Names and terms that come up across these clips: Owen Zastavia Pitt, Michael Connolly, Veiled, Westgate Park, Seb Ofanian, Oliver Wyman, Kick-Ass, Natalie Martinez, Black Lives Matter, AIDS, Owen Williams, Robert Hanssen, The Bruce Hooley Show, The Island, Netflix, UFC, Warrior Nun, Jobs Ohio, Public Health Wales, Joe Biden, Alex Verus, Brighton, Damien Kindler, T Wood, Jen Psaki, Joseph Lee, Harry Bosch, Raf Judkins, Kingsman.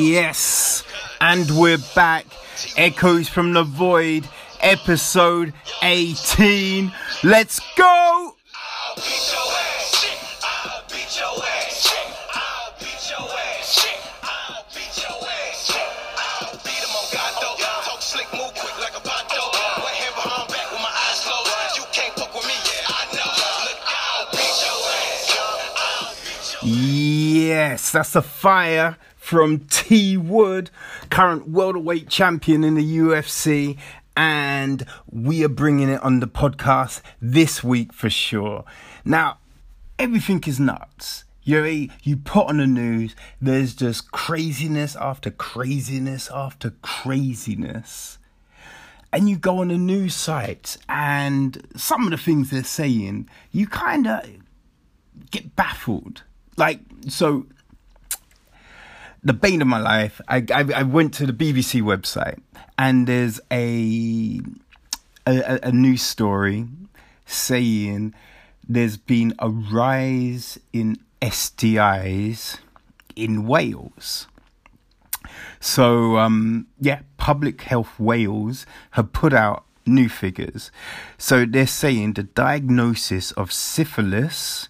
Yes, and we're back. Echoes from the Void, episode 18. Let's go. Yes, that's the fire from T Wood, current welterweight champion in the UFC, and we are bringing it on the podcast this week for sure. Now, everything is nuts. You put on the news, there's just craziness after craziness after craziness. And you go on the news sites and some of the things they're saying, you kind of get baffled. Like, so, the bane of my life, I went to the BBC website and there's a news story saying there's been a rise in STIs in Wales. So, Public Health Wales have put out new figures. So they're saying the diagnosis of syphilis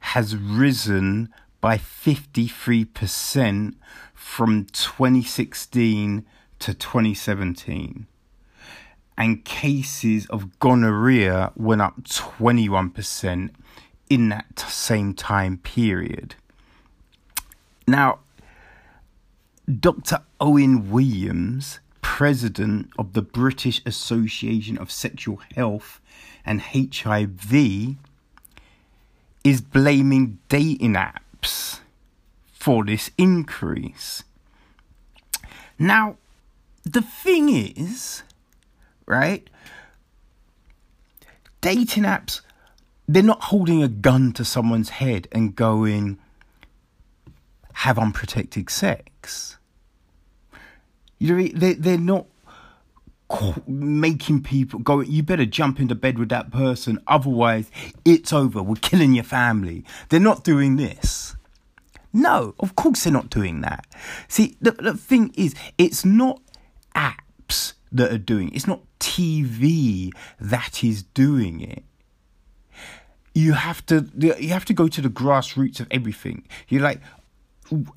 has risen by 53% from 2016 to 2017. And cases of gonorrhea went up 21% in that same time period. Now, Dr. Owen Williams, president of the British Association of Sexual Health and HIV, is blaming dating apps for this increase. Now, the thing is, right, dating apps, they're not holding a gun to someone's head and going, have unprotected sex. They're not making people go, you better jump into bed with that person, otherwise it's over, we're killing your family. They're not doing this. No, of course they're not doing that. See, the thing is, it's not apps that are doing it. It's not TV that is doing it. You have to go to the grassroots of everything. You're like,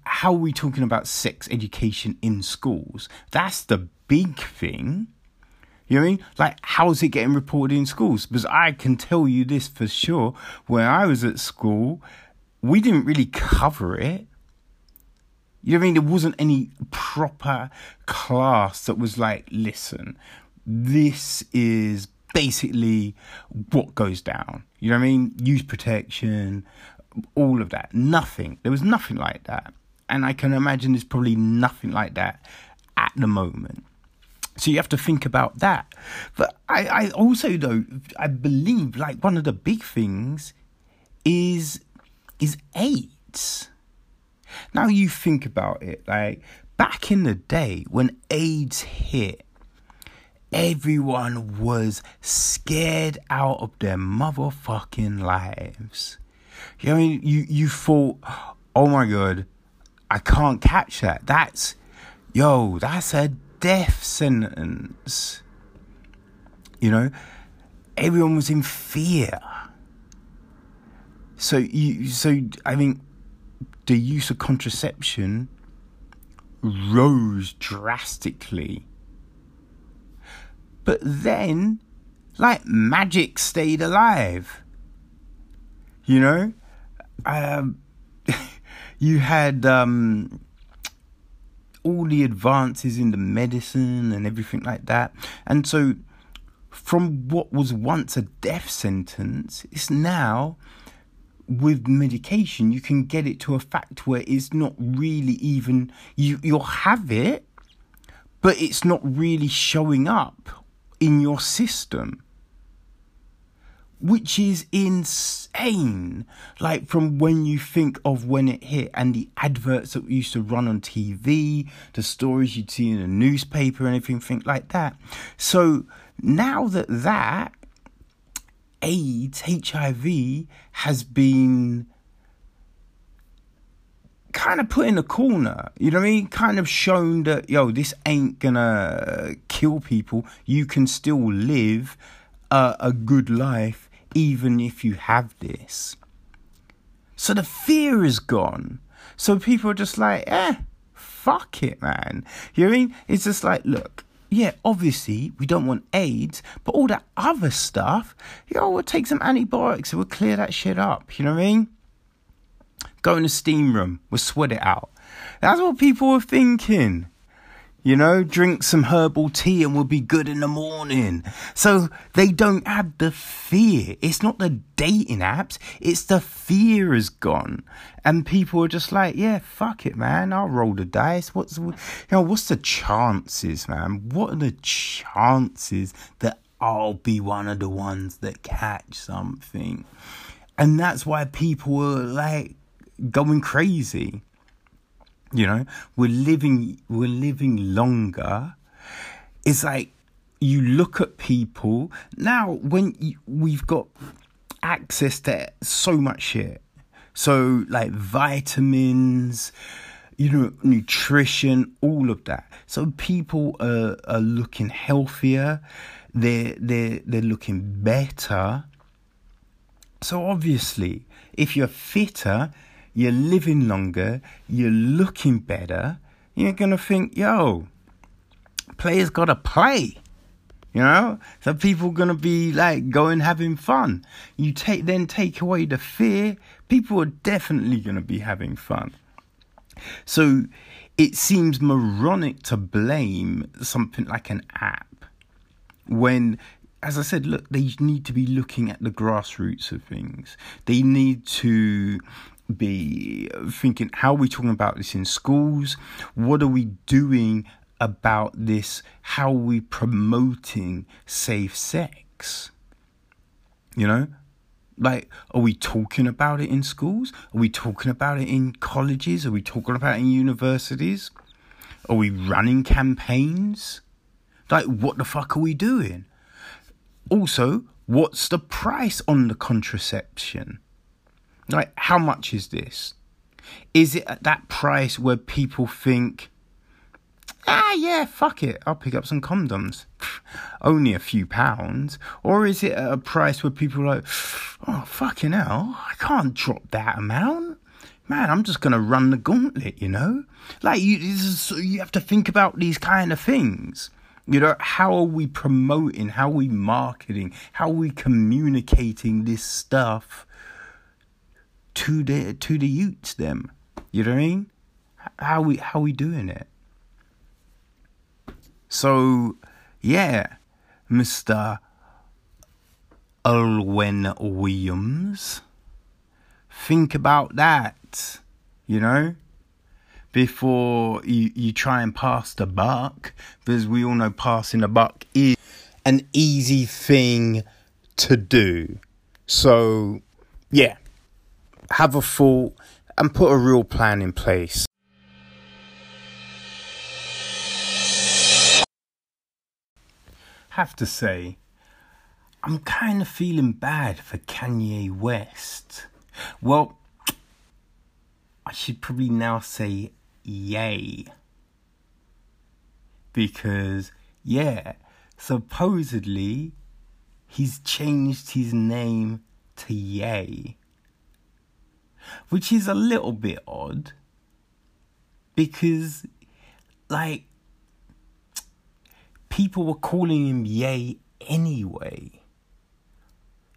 how are we talking about sex education in schools? That's the big thing. You know what I mean? Like, how's it getting reported in schools? Because I can tell you this for sure. When I was at school, we didn't really cover it. You know what I mean? There wasn't any proper class that was like, listen, this is basically what goes down. You know what I mean? Youth protection, all of that. Nothing. There was nothing like that. And I can imagine there's probably nothing like that at the moment. So you have to think about that. But I also, though, I believe, like, one of the big things is AIDS. Now you think about it, like, back in the day when AIDS hit, everyone was scared out of their motherfucking lives. You know what I mean? You thought, oh my God, I can't catch that. That's a death sentence. You know, everyone was in fear. So I think the use of contraception rose drastically. But then, like magic, stayed alive. You know, you had all the advances in the medicine and everything like that. And so from what was once a death sentence, it's now, with medication, you can get it to a fact where it's not really even, you'll have it, but it's not really showing up in your system. Which is insane, like, from when you think of when it hit and the adverts that used to run on TV, the stories you'd see in the newspaper and everything like that. So now that AIDS, HIV, has been kind of put in a corner, you know what I mean? Kind of shown that, yo, this ain't gonna kill people. You can still live a good life, even if you have this. So the fear is gone. So people are just like, fuck it, man. You know what I mean? It's just like, look, yeah, obviously we don't want AIDS, but all that other stuff, yo, we'll take some antibiotics and we'll clear that shit up. You know what I mean? Go in the steam room, we'll sweat it out. That's what people were thinking. You know, drink some herbal tea and we'll be good in the morning. So they don't have the fear. It's not the dating apps. It's the fear is gone. And people are just like, yeah, fuck it, man. I'll roll the dice. What's the chances, man? What are the chances that I'll be one of the ones that catch something? And that's why people were like going crazy. You know, we're living longer. It's like you look at people now we've got access to so much shit. So like vitamins, you know, nutrition, all of that. So people are looking healthier. They're looking better. So obviously, if you're fitter, you're living longer, you're looking better, you're going to think, yo, players got to play, you know? So people are going to be, like, going having fun. You take away the fear, people are definitely going to be having fun. So it seems moronic to blame something like an app when, as I said, look, they need to be looking at the grassroots of things. They need to be thinking, how are we talking about this in schools? What are we doing about this? How are we promoting safe sex? You know, like, are we talking about it in schools? Are we talking about it in colleges? Are we talking about it in universities? Are we running campaigns? Like, what the fuck are we doing? Also, what's the price on the contraception? Like, how much is this? Is it at that price where people think, yeah, fuck it, I'll pick up some condoms. Only a few pounds. Or is it at a price where people are like, oh, fucking hell, I can't drop that amount. Man, I'm just going to run the gauntlet, you know? Like, you have to think about these kind of things. You know, how are we promoting? How are we marketing? How are we communicating this stuff to the youths, them? You know what I mean? How we doing it? So, yeah, Mr. Owen Williams, think about that, you know, before you try and pass the buck, because we all know passing the buck is an easy thing to do. So, yeah. Have a thought and put a real plan in place. Have to say, I'm kind of feeling bad for Kanye West. Well, I should probably now say Ye. Because, yeah, supposedly he's changed his name to Ye. Which is a little bit odd, because, like, people were calling him Ye anyway.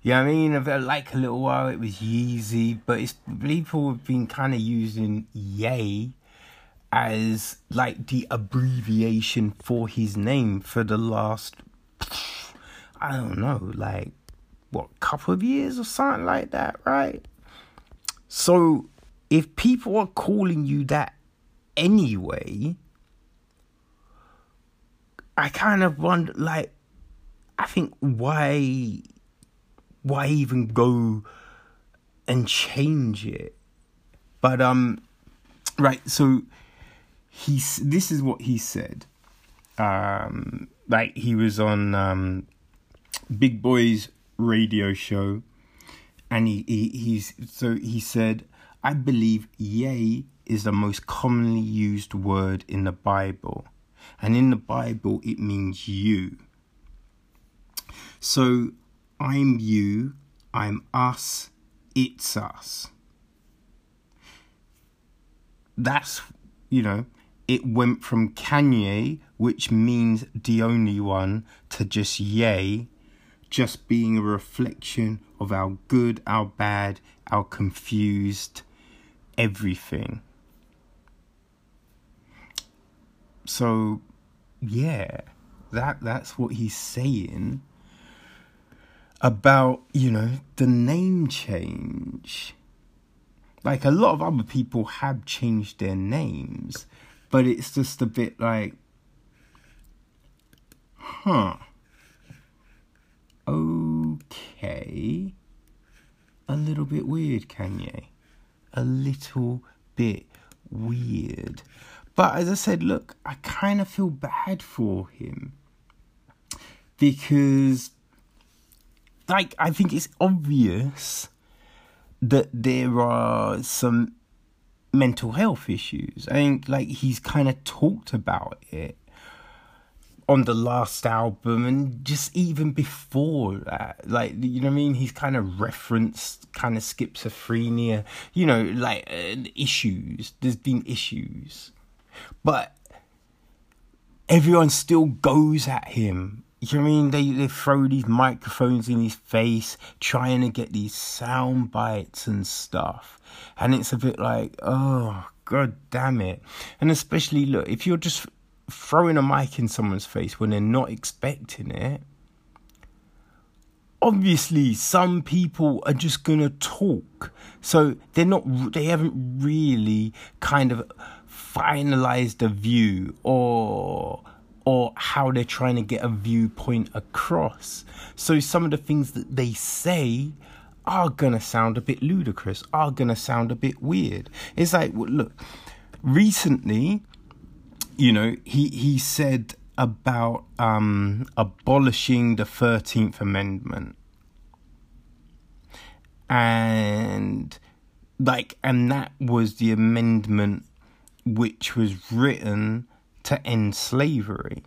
You know what I mean? Like, a little while it was Yeezy, but people have been kind of using Ye as, like, the abbreviation for his name for the last, I don't know, like, what, couple of years or something like that, right? So, if people are calling you that anyway, I kind of wonder, like, I think why even go and change it? But, right, so, this is what he said. Like, he was on Big Boy's radio show. And he said, I believe Ye is the most commonly used word in the Bible. And in the Bible, it means you. So, I'm you, I'm us, it's us. That's, you know, it went from Kanye, which means the only one, to just Ye, just being a reflection of our good, our bad, our confused, everything. So, yeah, that's what he's saying about, you know, the name change. Like, a lot of other people have changed their names, but it's just a bit like, okay, a little bit weird, Kanye, a little bit weird. But as I said, look, I kind of feel bad for him, because, like, I think it's obvious that there are some mental health issues. I think, like, he's kind of talked about it on the last album and just even before that. Like, you know what I mean? He's kind of referenced kind of schizophrenia, you know, like, issues. There's been issues. But everyone still goes at him. You know what I mean? They throw these microphones in his face, trying to get these sound bites and stuff. And it's a bit like, oh, god damn it. And especially, look, if you're just throwing a mic in someone's face when they're not expecting it, obviously some people are just going to talk. So they haven't really kind of finalized a view or how they're trying to get a viewpoint across. So some of the things that they say are going to sound a bit ludicrous, are going to sound a bit weird. It's like, well, look, recently, you know, he said about abolishing the 13th Amendment. And, like, and that was the amendment which was written to end slavery.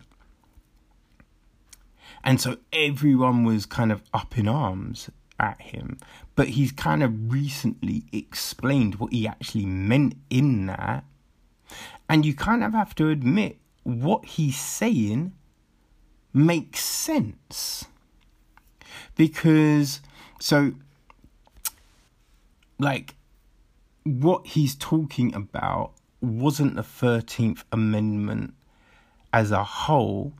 And so everyone was kind of up in arms at him. But he's kind of recently explained what he actually meant in that. And you kind of have to admit what he's saying makes sense. Because, so, like, what he's talking about wasn't the 13th Amendment as a whole,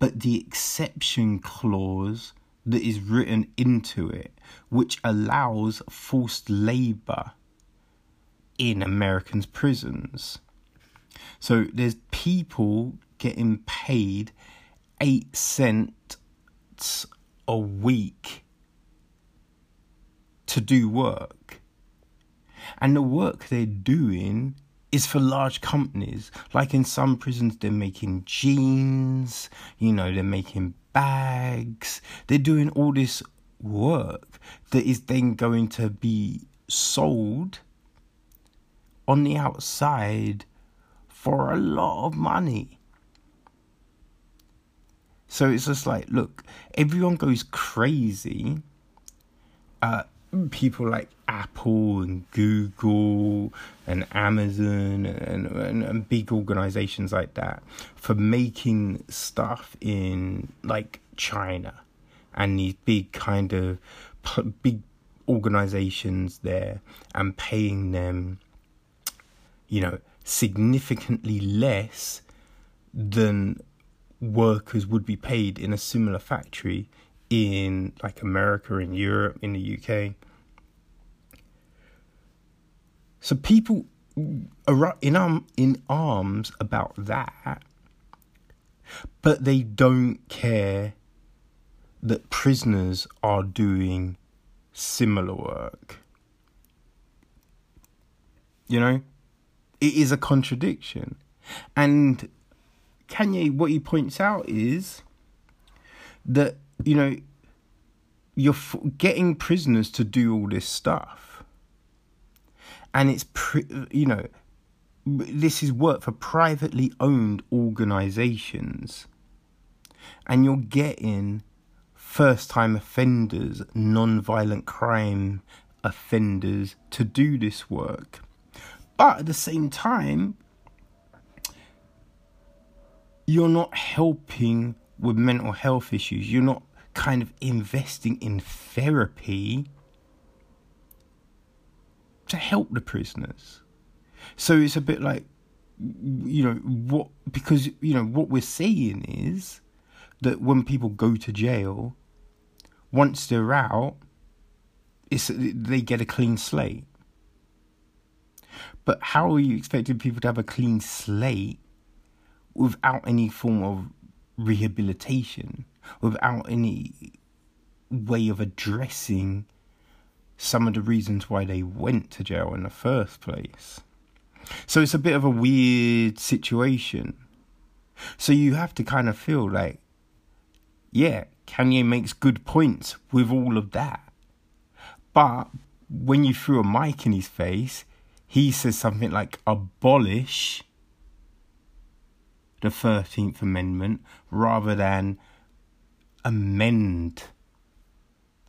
but the exception clause that is written into it, which allows forced labour in Americans' prisons. So there's people getting paid 8 cents a week to do work. And the work they're doing is for large companies. Like, in some prisons, they're making jeans, you know, they're making bags. They're doing all this work that is then going to be sold on the outside for a lot of money. So it's just like, look, everyone goes crazy. People like Apple and Google and Amazon and big organizations like that for making stuff in, like, China and these big kind of big organizations there, and paying them, you know, significantly less than workers would be paid in a similar factory in, like, America, in Europe, in the UK. So people are in arms about that, but they don't care that prisoners are doing similar work. You know, it is a contradiction. And Kanye, what he points out is that, you know, you're getting prisoners to do all this stuff. And it's, you know, this is work for privately owned organisations. And you're getting first-time offenders, non-violent crime offenders to do this work. But at the same time, you're not helping with mental health issues. You're not kind of investing in therapy to help the prisoners. So it's a bit like, you know, what, because, you know, what we're seeing is that when people go to jail, once they're out, they get a clean slate. But how are you expecting people to have a clean slate without any form of rehabilitation, without any way of addressing some of the reasons why they went to jail in the first place? So it's a bit of a weird situation. So you have to kind of feel like, yeah, Kanye makes good points with all of that. But when you threw a mic in his face, he says something like, abolish the 13th Amendment rather than amend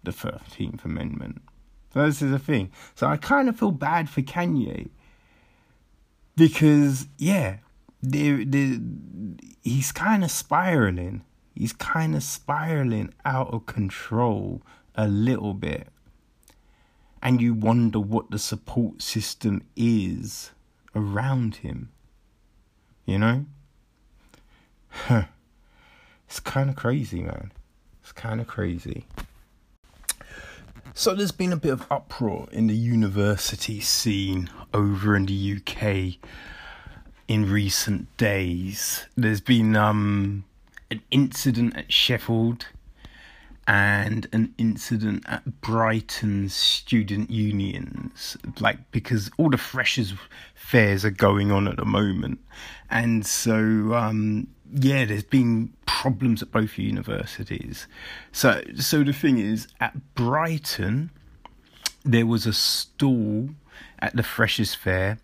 the 13th Amendment. So this is the thing. So I kind of feel bad for Kanye because, yeah, he's kind of spiraling. He's kind of spiraling out of control a little bit. And you wonder what the support system is around him. You know? It's kind of crazy, man. It's kind of crazy. So there's been a bit of uproar in the university scene over in the UK in recent days. There's been an incident at Sheffield and an incident at Brighton's student unions, like, because all the freshers' fairs are going on at the moment. And so, yeah, there's been problems at both universities. So the thing is, at Brighton, there was a stall at the freshers' fair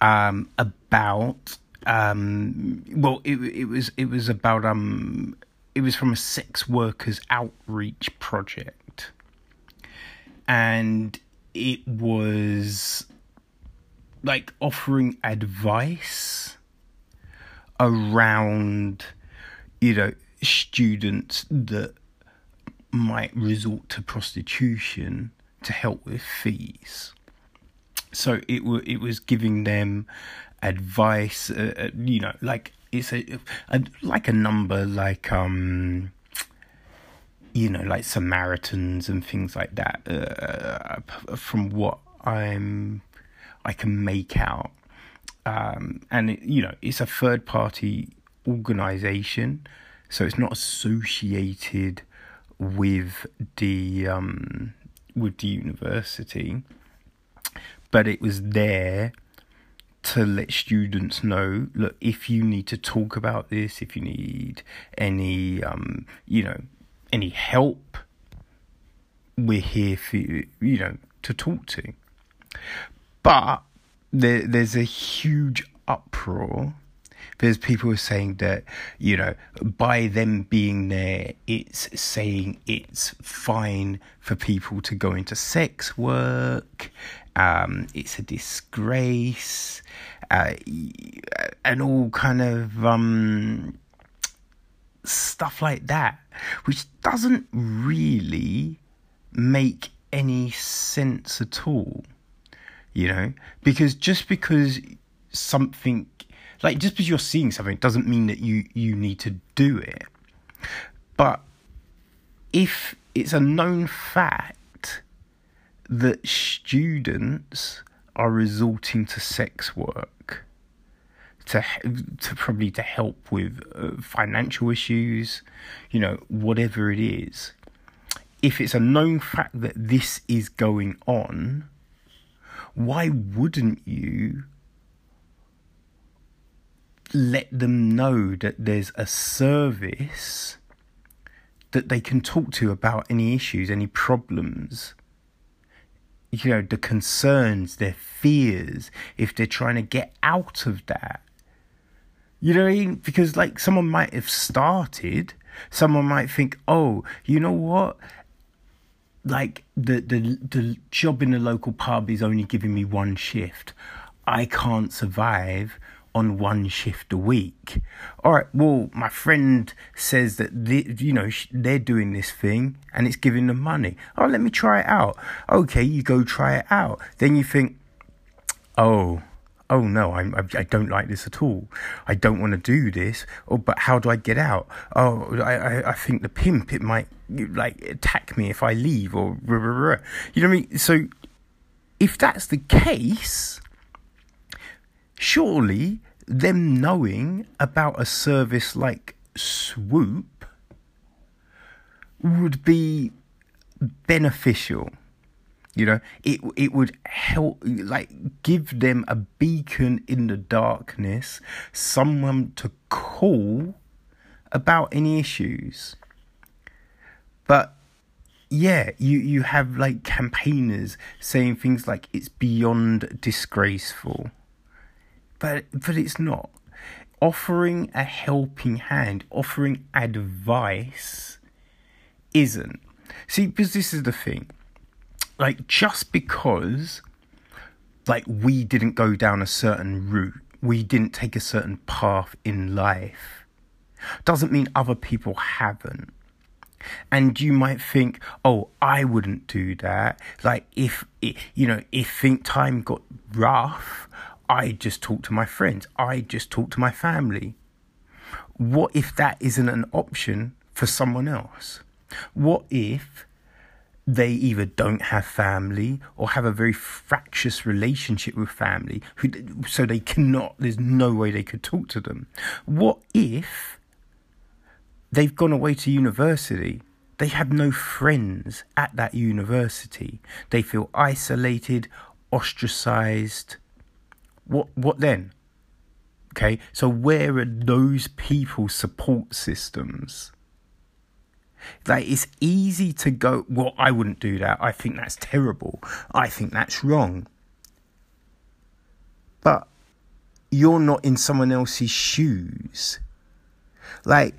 about, well, it was about, it was from a sex workers outreach project, and it was like offering advice around, you know, students that might resort to prostitution to help with fees. So it was giving them advice, you know, like, it's like a number, like, you know, like Samaritans and things like that, from what I can make out. And, you know, it's a third-party organisation, so it's not associated with the university. But it was there to let students know, look, if you need to talk about this, if you need any, you know, any help, we're here for you, you know, to talk to. But there's a huge uproar. There's people who are saying that, you know, by them being there, it's saying it's fine for people to go into sex work. It's a disgrace, and all kind of stuff like that, which doesn't really make any sense at all, you know, because just because something, like, just because you're seeing something doesn't mean that you need to do it. But if it's a known fact that students are resorting to sex work to probably to help with financial issues, you know, whatever it is. If it's a known fact that this is going on, why wouldn't you let them know that there's a service that they can talk to about any issues, any problems? you know, the concerns, their fears, if they're trying to get out of that. You know what I mean? Because, like, someone might have started, someone might think, oh, you know what? Like, the job in the local pub is only giving me one shift. I can't survive on one shift a week. All right, well, my friend says that, they're doing this thing and it's giving them money. Oh, let me try it out. Okay, you go try it out. Then you think, oh no, I don't like this at all. I don't want to do this. Oh, but how do I get out? Oh, I think the pimp, it might like attack me if I leave or blah, blah, blah. You know what I mean? So if that's the case, surely them knowing about a service like Swoop would be beneficial. You know, it would help, like, give them a beacon in the darkness, someone to call about any issues. But, yeah, you have, like, campaigners saying things like, it's beyond disgraceful. But it's not. Offering a helping hand, offering advice, isn't. See, because this is the thing. Like, just because, like, we didn't go down a certain route, we didn't take a certain path in life, doesn't mean other people haven't. And you might think, oh, I wouldn't do that. Like, if time got rough, I just talk to my friends. I just talk to my family. What if that isn't an option for someone else? What if they either don't have family or have a very fractious relationship with family, so they cannot, there's no way they could talk to them? What if they've gone away to university? They have no friends at that university. They feel isolated, ostracized. What then? Okay, so where are those people's support systems? Like, it's easy to go, well, I wouldn't do that. I think that's terrible. I think that's wrong. But you're not in someone else's shoes. Like,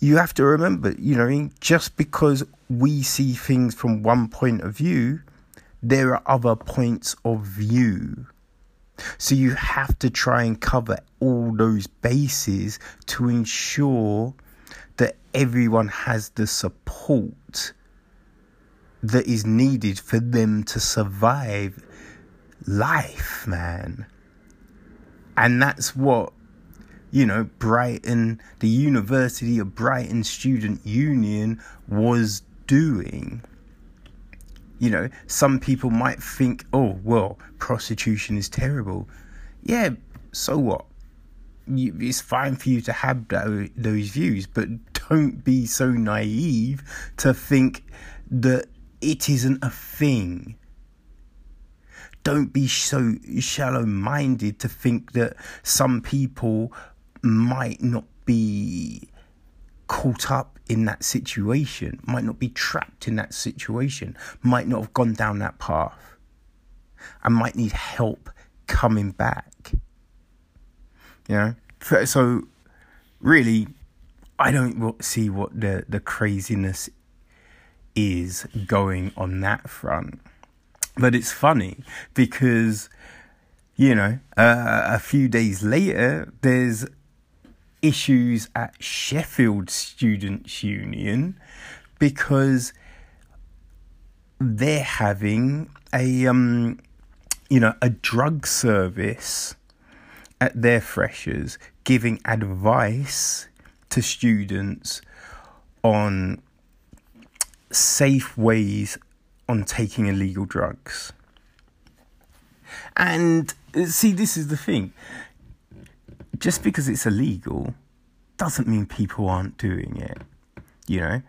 you have to remember, you know, just because we see things from one point of view, there are other points of view. So you have to try and cover all those bases to ensure that everyone has the support that is needed for them to survive life, man. And that's what, you know, Brighton, the University of Brighton Student Union was doing. You know, some people might think, oh, well, prostitution is terrible. Yeah, so what? It's fine for you to have those views, but don't be so naive to think that it isn't a thing. Don't be so shallow-minded to think that some people might not be caught up in that situation, might not be trapped in that situation, might not have gone down that path, and might need help coming back. You know? So, really, I don't see what the craziness is going on that front. But it's funny because, you know, a few days later, there's issues at Sheffield Students' Union because they're having a drug service at their freshers, giving advice to students on safe ways on taking illegal drugs. And see, this is the thing. Just because it's illegal doesn't mean people aren't doing it. You know,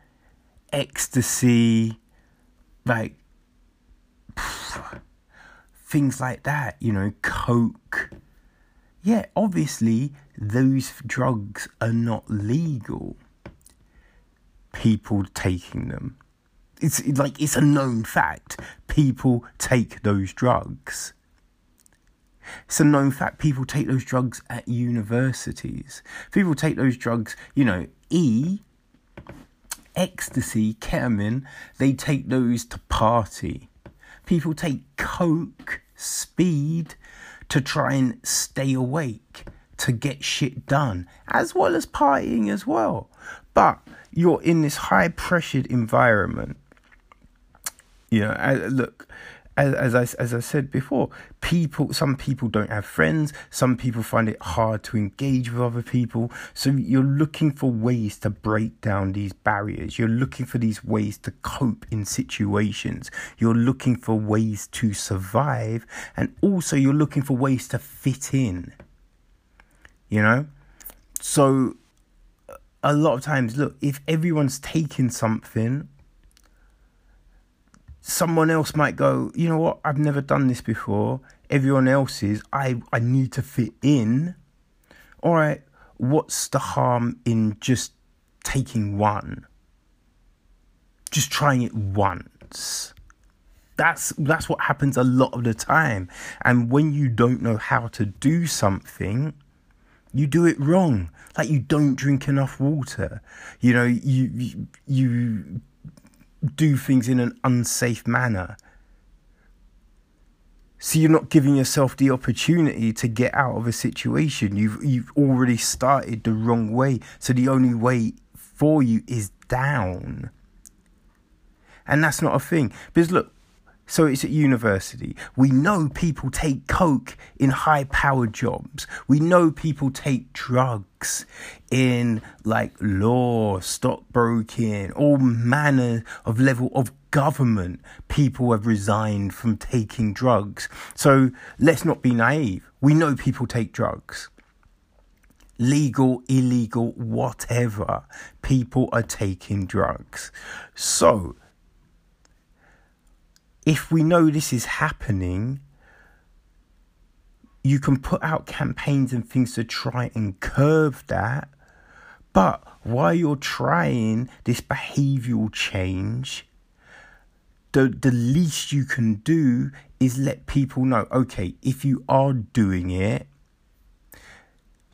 ecstasy, like, things like that, you know, coke. Yeah, obviously, those drugs are not legal. People taking them. It's a known fact. People take those drugs. It's a known fact. People take those drugs at universities. People take those drugs, you know, ecstasy, ketamine, they take those to party. People take coke, speed, to try and stay awake, to get shit done, as well as partying as well. But you're in this high-pressured environment. You know, look, as I said before, some people don't have friends. Some people find it hard to engage with other people. So you're looking for ways to break down these barriers. You're looking for these ways to cope in situations. You're looking for ways to survive. And also you're looking for ways to fit in, you know? So a lot of times, look, if everyone's taking something, someone else might go, you know what, I've never done this before. Everyone else is, I need to fit in. All right, what's the harm in just taking one? Just trying it once. That's what happens a lot of the time. And when you don't know how to do something, you do it wrong. Like, you don't drink enough water. You know, you do things in an unsafe manner. So you're not giving yourself the opportunity to get out of a situation. You've already started the wrong way. So the only way for you is down. And that's not a thing. Because look, so it's at university. We know people take coke in high-powered jobs. We know people take drugs in, like, law, stockbroking, all manner of level of government. People have resigned from taking drugs. So let's not be naive. We know people take drugs. Legal, illegal, whatever. People are taking drugs. So if we know this is happening, you can put out campaigns and things to try and curb that. But while you're trying this behavioural change, the least you can do is let people know, okay, if you are doing it,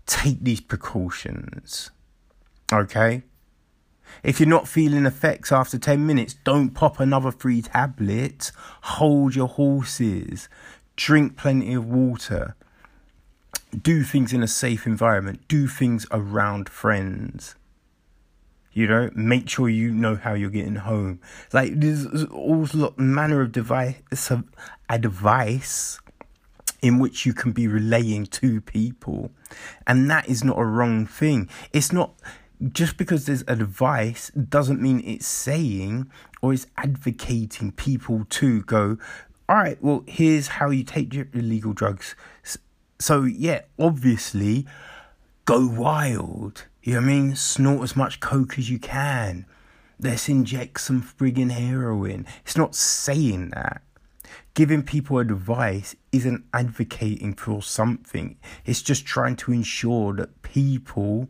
take these precautions, okay? If you're not feeling effects after 10 minutes, don't pop another 3 tablets. Hold your horses. Drink plenty of water. Do things in a safe environment. Do things around friends. You know, make sure you know how you're getting home. Like, there's all manner of advice in which you can be relaying to people. And that is not a wrong thing. It's not. Just because there's advice doesn't mean it's saying or it's advocating people to go, all right, well, here's how you take illegal drugs. So, yeah, obviously, go wild. You know what I mean? Snort as much coke as you can. Let's inject some friggin' heroin. It's not saying that. Giving people advice isn't advocating for something. It's just trying to ensure that people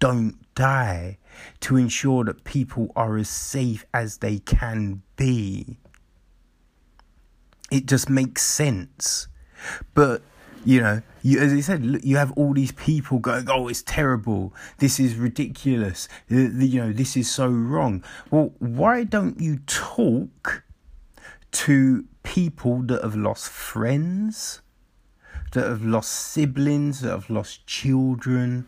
don't die, to ensure that people are as safe as they can be. It just makes sense. But, you know, as I said, look, you have all these people going, oh, it's terrible, this is ridiculous, you know, this is so wrong. Well, why don't you talk to people that have lost friends, that have lost siblings, that have lost children,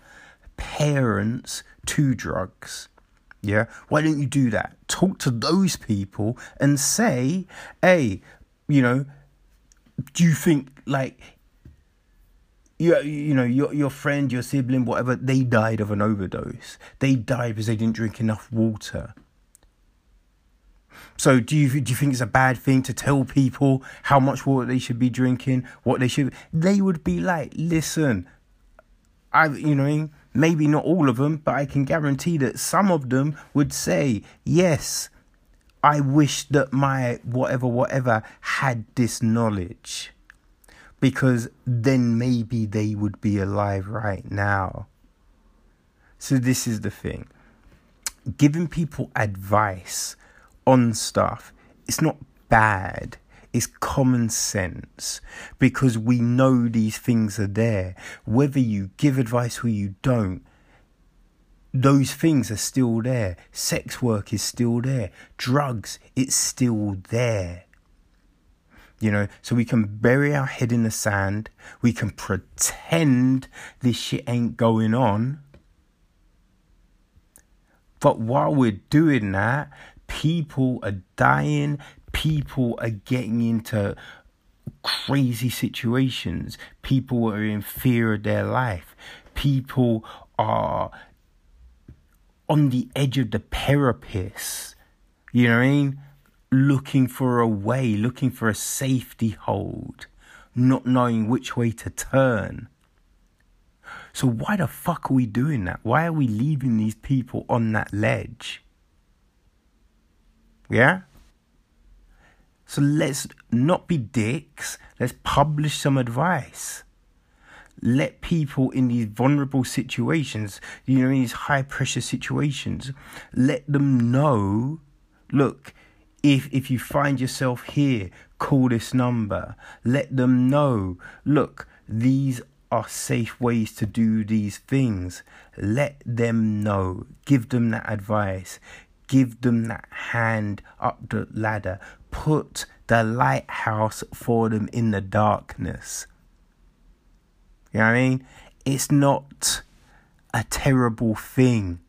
parents to drugs? Yeah, why don't you do that? Talk to those people and say, hey, you know, do you think, like, you know, your friend, your sibling, whatever, they died of an overdose. They died because they didn't drink enough water. So do you think it's a bad thing to tell people how much water they should be drinking, what they should? They would be like, listen, you know, maybe not all of them, but I can guarantee that some of them would say, yes, I wish that my whatever had this knowledge, because then maybe they would be alive right now. So this is the thing. Giving people advice on stuff, it's not bad. It's common sense, because we know these things are there. Whether you give advice or you don't, those things are still there. Sex work is still there. Drugs, it's still there. You know, so we can bury our head in the sand. We can pretend this shit ain't going on. But while we're doing that, people are dying. People are getting into crazy situations. People are in fear of their life. People are on the edge of the precipice. You know what I mean? Looking for a way, looking for a safety hold, not knowing which way to turn. So why the fuck are we doing that? Why are we leaving these people on that ledge? Yeah? So let's not be dicks. Let's publish some advice. Let people in these vulnerable situations, you know, in these high-pressure situations, let them know, look, if you find yourself here, call this number. Let them know, look, these are safe ways to do these things. Let them know. Give them that advice. Give them that hand up the ladder. Put the lighthouse for them in the darkness. You know what I mean? It's not a terrible thing.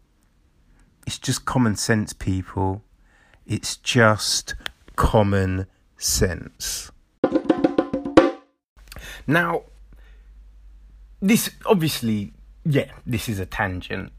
It's just common sense, people. It's just common sense. Now, this obviously, yeah, this is a tangent,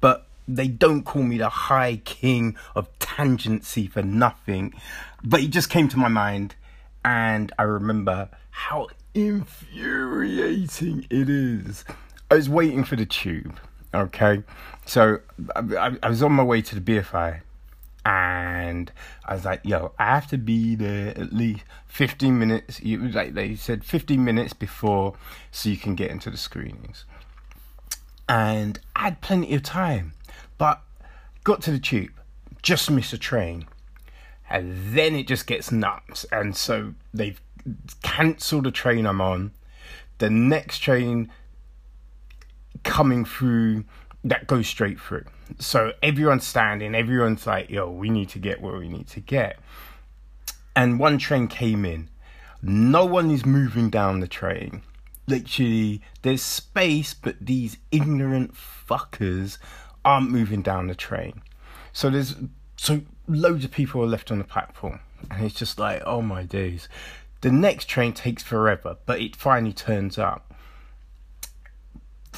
but they don't call me the high king of tangency for nothing. But it just came to my mind, and I remember how infuriating it is. I was waiting for the tube, okay? So I was on my way to the BFI, and I was like, yo, I have to be there at least 15 minutes. It was like they said 15 minutes before, so you can get into the screenings. And I had plenty of time, but got to the tube, just missed a train, and then it just gets nuts. And so they've cancelled the train I'm on. The next train coming through that goes straight through. So everyone's standing, everyone's like, yo, we need to get where we need to get. And one train came in. No one is moving down the train. Literally, there's space, but these ignorant fuckers aren't moving down the train. So loads of people are left on the platform, and it's just like, oh my days. The next train takes forever, but it finally turns up.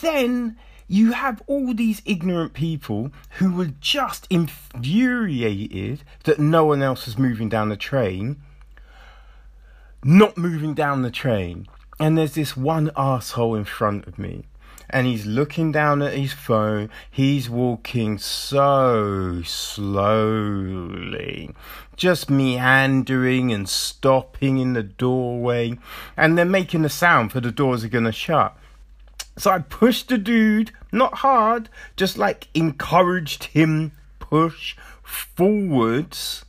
Then you have all these ignorant people who were just infuriated that no one else was moving down the train, not moving down the train. And there's this one asshole in front of me, and he's looking down at his phone. He's walking so slowly, just meandering and stopping in the doorway. And they're making a sound for the doors are going to shut. So I pushed the dude, not hard, just like encouraged him push forwards.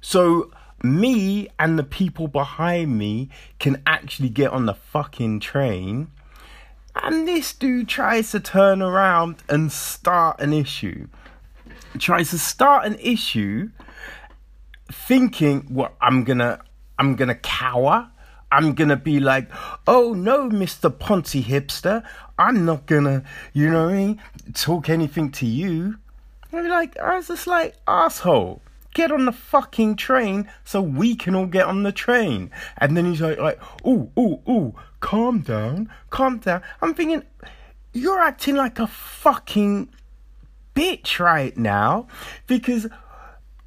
So me and the people behind me can actually get on the fucking train. And this dude tries to turn around and start an issue. Thinking, well, I'm gonna cower. I'm gonna be like, oh no, Mr. Ponzi hipster, I'm not gonna, you know what I mean, talk anything to you. And I was just like, asshole, get on the fucking train so we can all get on the train. And then he's like, ooh, calm down. I'm thinking, you're acting like a fucking bitch right now, because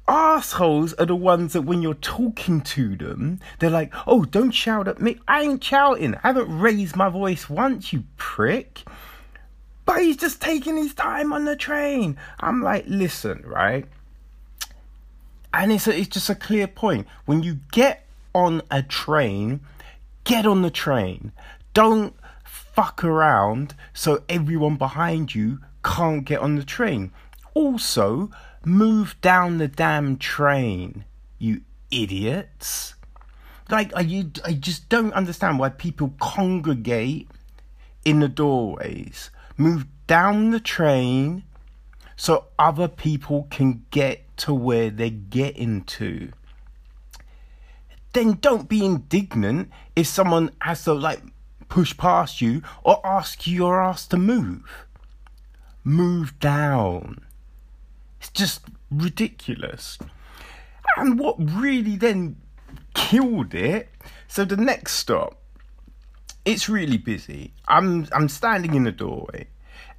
assholes are the ones that when you're talking to them, they're like, oh, don't shout at me. I ain't shouting. I haven't raised my voice once, you prick. But he's just taking his time on the train. I'm like, listen, right? And it's just a clear point. When you get on a train, get on the train. Don't fuck around so everyone behind you can't get on the train. Also, Move down the damn train, you idiots. Like, I just don't understand why people congregate in the doorways. Move down the train so other people can get to where they're getting to. Then don't be indignant if someone has to, like, push past you or ask your ass to move. Move down. It's just ridiculous. And what really then killed it, so the next stop, it's really busy. I'm standing in the doorway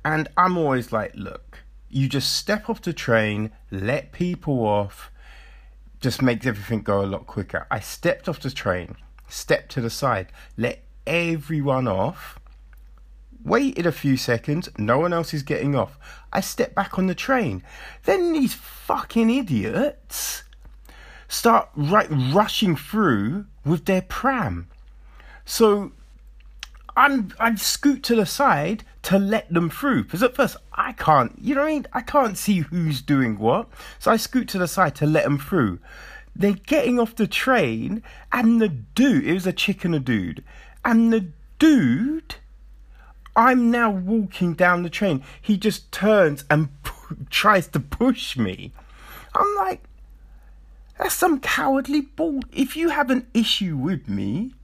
and I'm always like, look, you just step off the train, let people off, just makes everything go a lot quicker. I stepped off the train, stepped to the side, let everyone off, waited a few seconds, no one else is getting off. I stepped back on the train. Then these fucking idiots start rushing through with their pram. So I've scooted to the side to let them through, because at first I can't, you know what I mean? I can't see who's doing what. So I scoot to the side to let them through. They're getting off the train, and the dude, it was a chick and a dude, and the dude, I'm now walking down the train, he just turns and tries to push me. I'm like, that's some cowardly bull. If you have an issue with me,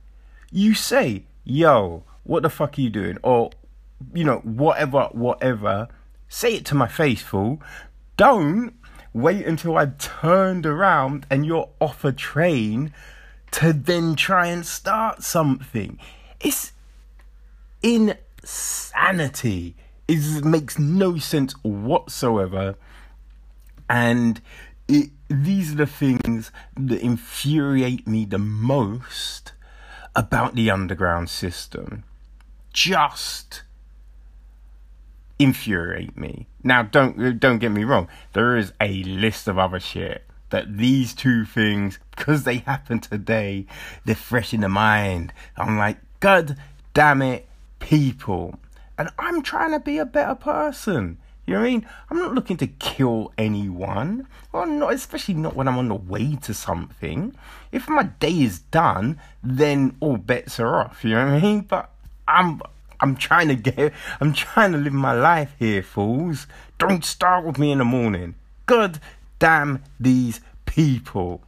you say, yo, what the fuck are you doing? Or, you know, whatever. Say it to my face, fool. Don't wait until I've turned around and you're off a train to then try and start something. It's insanity. It makes no sense whatsoever. And these are the things that infuriate me the most about the underground system. Just infuriate me. Now, don't get me wrong. There is a list of other shit that these two things, because they happen today, they're fresh in the mind. I'm like, God damn it, people. And I'm trying to be a better person. You know what I mean? I'm not looking to kill anyone. Well, not, especially not when I'm on the way to something. If my day is done, then all bets are off. You know what I mean? But I'm trying to live my life here, fools. Don't start with me in the morning. God damn these people.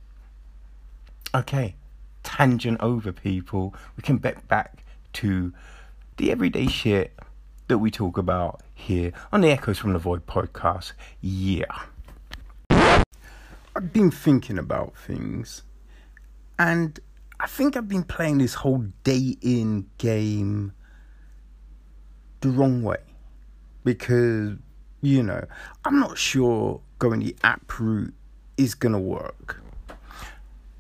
Okay, tangent over, people. We can get back to the everyday shit that we talk about here on the Echoes from the Void podcast. Yeah. I've been thinking about things, and I think I've been playing this whole dating game the wrong way, because, you know, I'm not sure going the app route is going to work.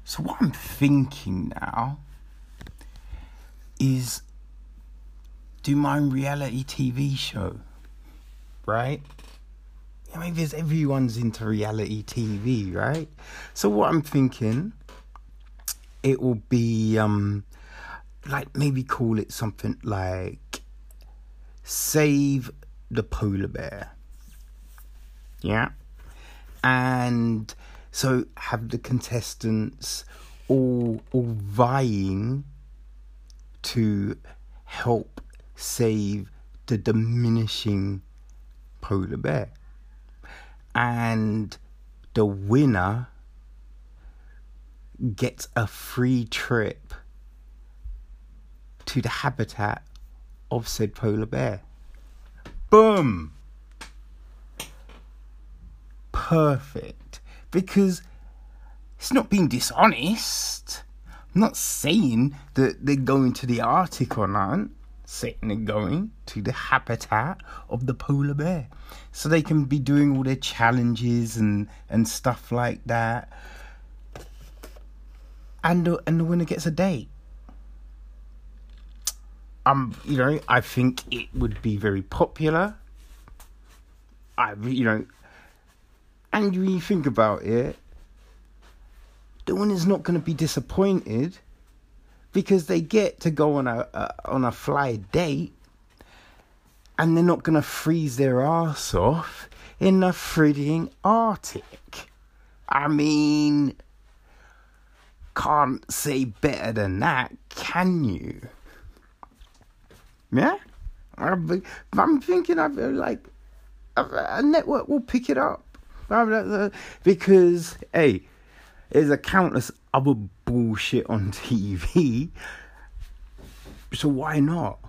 So what I'm thinking now is, do my own reality TV show, right? Yeah, maybe it's everyone's into reality TV, right? So what I'm thinking, it will be, like, maybe call it something like Save the Polar Bear. Yeah? And so have the contestants all vying to help save the diminishing polar bear, and the winner gets a free trip to the habitat of said polar bear. Boom! Perfect. Because it's not being dishonest. I'm not saying that they're going to the Arctic or not. Sitting and going to the habitat of the polar bear, so they can be doing all their challenges and stuff like that, and the winner gets a date. You know, I think it would be very popular. You know, and when you think about it, the winner's not going to be disappointed, because they get to go on a fly date and they're not going to freeze their arse off in the frigging Arctic. I mean, can't say better than that, can you? Yeah? I'm thinking like a network will pick it up. Because, hey, there's a countless other bullshit on TV. So why not?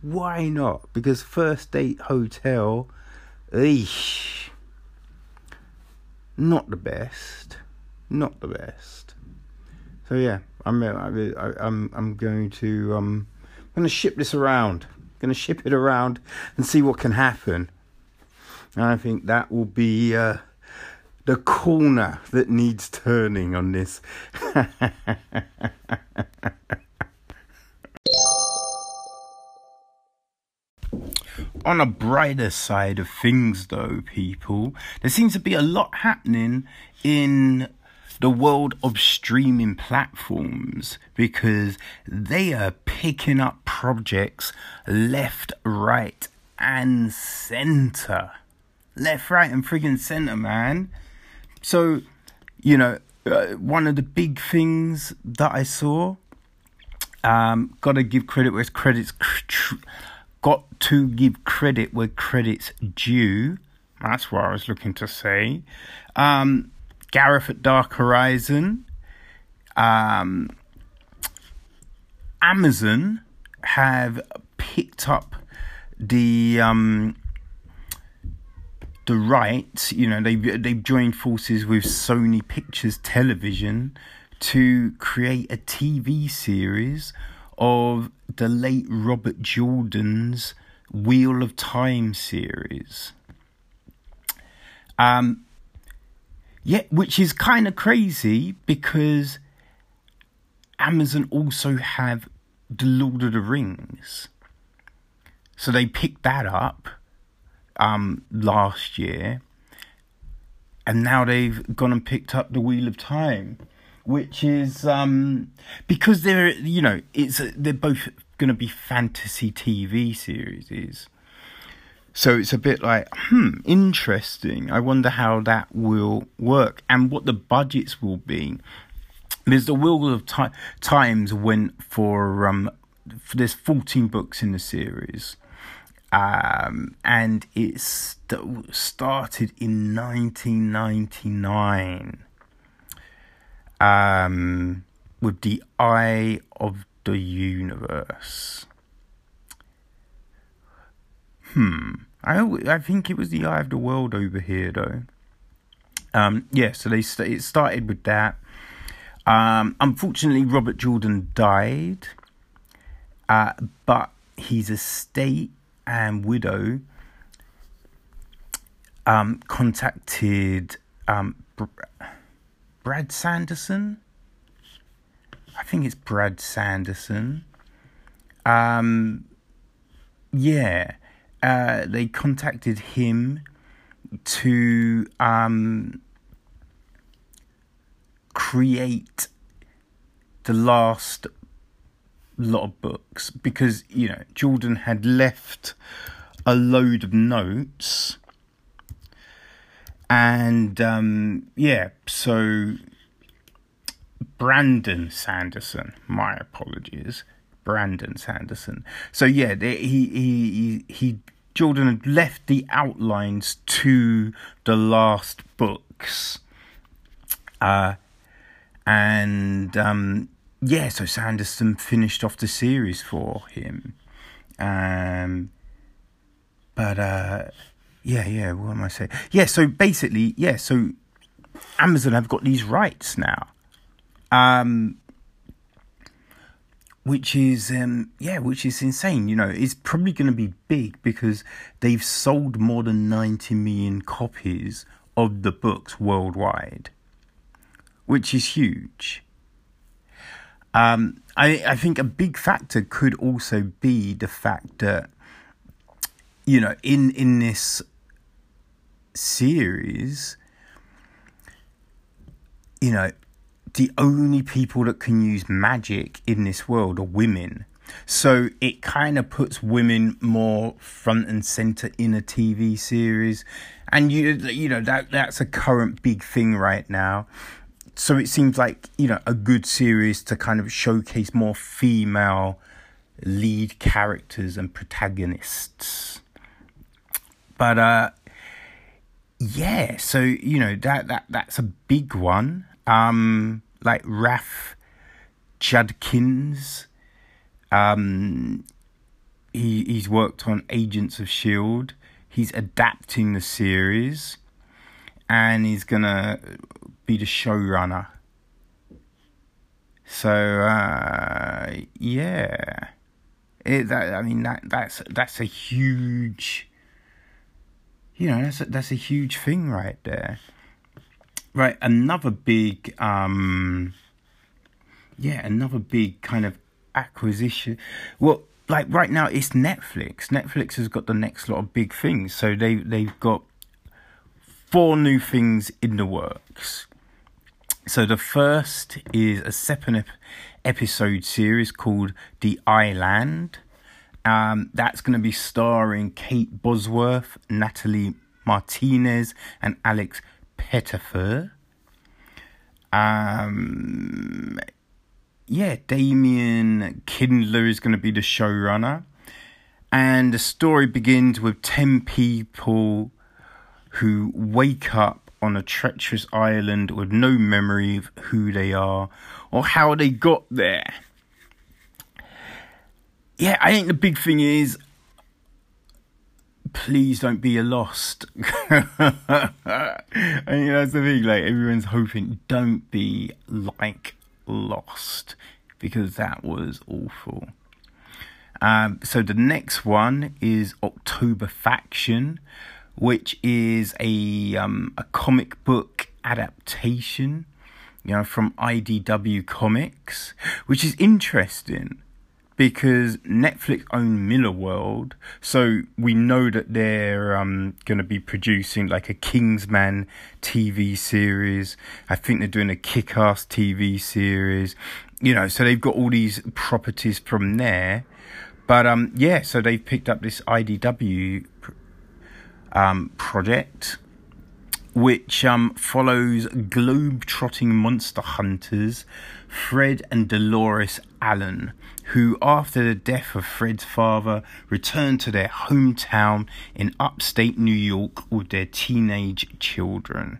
Why not? Because first date hotel, eesh, not the best. Not the best. So yeah, I'm going to ship this around. Going to ship it around and see what can happen. And I think that will be the corner that needs turning on this. On a brighter side of things, though, people, there seems to be a lot happening in the world of streaming platforms, because they are picking up projects left, right, and centre. Left, right, and friggin' centre, man. So, one of the big things that I saw, gotta give credit where credit's due. That's what I was looking to say. Gareth at Dark Horizon. Amazon have picked up the rights. They've joined forces with Sony Pictures Television to create a TV series of the late Robert Jordan's Wheel of Time series. Yeah, which is kind of crazy because Amazon also have The Lord of the Rings. So they picked that up last year. And now they've gone and picked up The Wheel of Time, which is because they're both going to be fantasy TV series. So it's a bit like, interesting. I wonder how that will work and what the budgets will be. There's the Wheel of Times went for there's 14 books in the series. And it started in 1999 with the Eye of the Universe. I think it was the Eye of the World over here, though. So it started with that. Unfortunately, Robert Jordan died. But his estate and widow contacted Brad Sanderson. I think it's Brad Sanderson. They contacted him to create the last lot of books because, Jordan had left a load of notes. And, so Brandon Sanderson. So yeah, he Jordan had left the outlines to the last books, so Sanderson finished off the series for him, what am I saying? Yeah, so basically, so Amazon have got these rights now, which is, which is insane. It's probably going to be big because they've sold more than 90 million copies of the books worldwide, which is huge. I think a big factor could also be the fact that, in this series, the only people that can use magic in this world are women. So it kind of puts women more front and center in a TV series. And, you know, that's a current big thing right now. So it seems like, you know, a good series to kind of showcase more female lead characters and protagonists. But, yeah, so, you know, that's a big one. Like Raf Judkins, he's worked on Agents of S.H.I.E.L.D. He's adapting the series and he's gonna be the showrunner. So, yeah. That's a huge, you know, that's a huge thing right there. Right, another big, another big kind of acquisition. Well, like right now, it's Netflix. Netflix has got the next lot of big things. So they've got 4 new things in the works. So the first is a 7-episode series called The Island. That's going to be starring Kate Bosworth, Natalie Martinez, and Alex Pettifer. Damien Kindler is going to be the showrunner. And the story begins with 10 people who wake up on a treacherous island with no memory of who they are or how they got there. Yeah, I think the big thing is, please don't be lost. I mean, that's the thing, like, everyone's hoping, don't be like Lost, because that was awful. So the next one is October Faction, which is a comic book adaptation, you know, from IDW Comics, which is interesting because Netflix own Millarworld, so we know that they're going to be producing like a Kingsman TV series. I think they're doing a Kick-Ass TV series, you know, so they've got all these properties from there. But so they've picked up this IDW project, which follows globe-trotting monster hunters Fred and Dolores Allen, who, after the death of Fred's father, return to their hometown in upstate New York with their teenage children.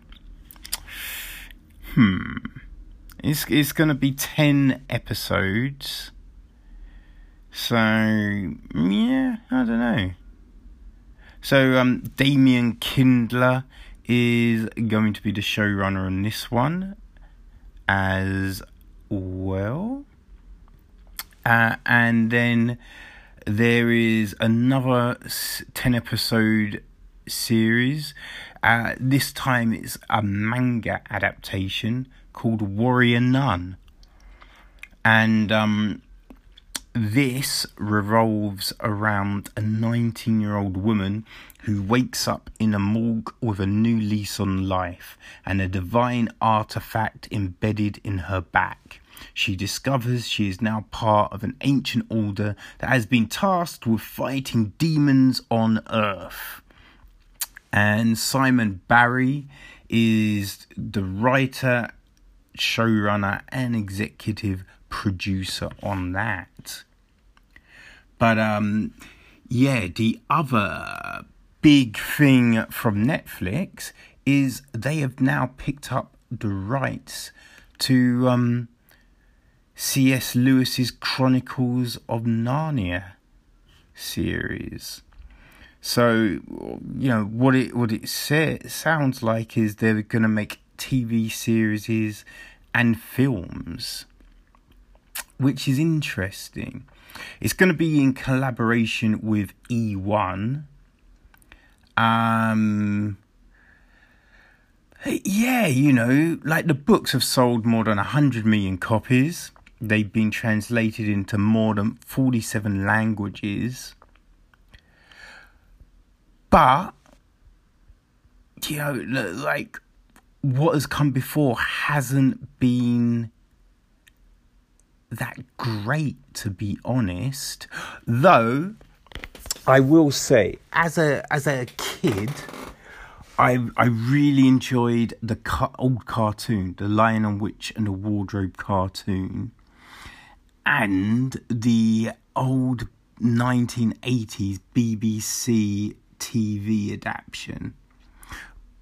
It's going to be 10 episodes. So, yeah, I don't know. So, Damien Kindler is going to be the showrunner on this one as well. And then there is another 10-episode series. This time it's a manga adaptation called Warrior Nun. And this revolves around a 19-year-old woman who wakes up in a morgue with a new lease on life and a divine artifact embedded in her back. She discovers she is now part of an ancient order that has been tasked with fighting demons on Earth. And Simon Barry is the writer, showrunner, and executive producer on that. But the other big thing from Netflix is they have now picked up the rights to C.S. Lewis's Chronicles of Narnia series. So, you know, what it sounds like is they're going to make TV series and films, which is interesting. It's going to be in collaboration with E1. You know, like, the books have sold more than 100 million copies. They've been translated into more than 47 languages. But, you know, like, what has come before hasn't been that great, to be honest. Though, I will say, as a kid, I really enjoyed the old cartoon, the Lion and Witch and the Wardrobe cartoon, and the old 1980s BBC TV adaptation.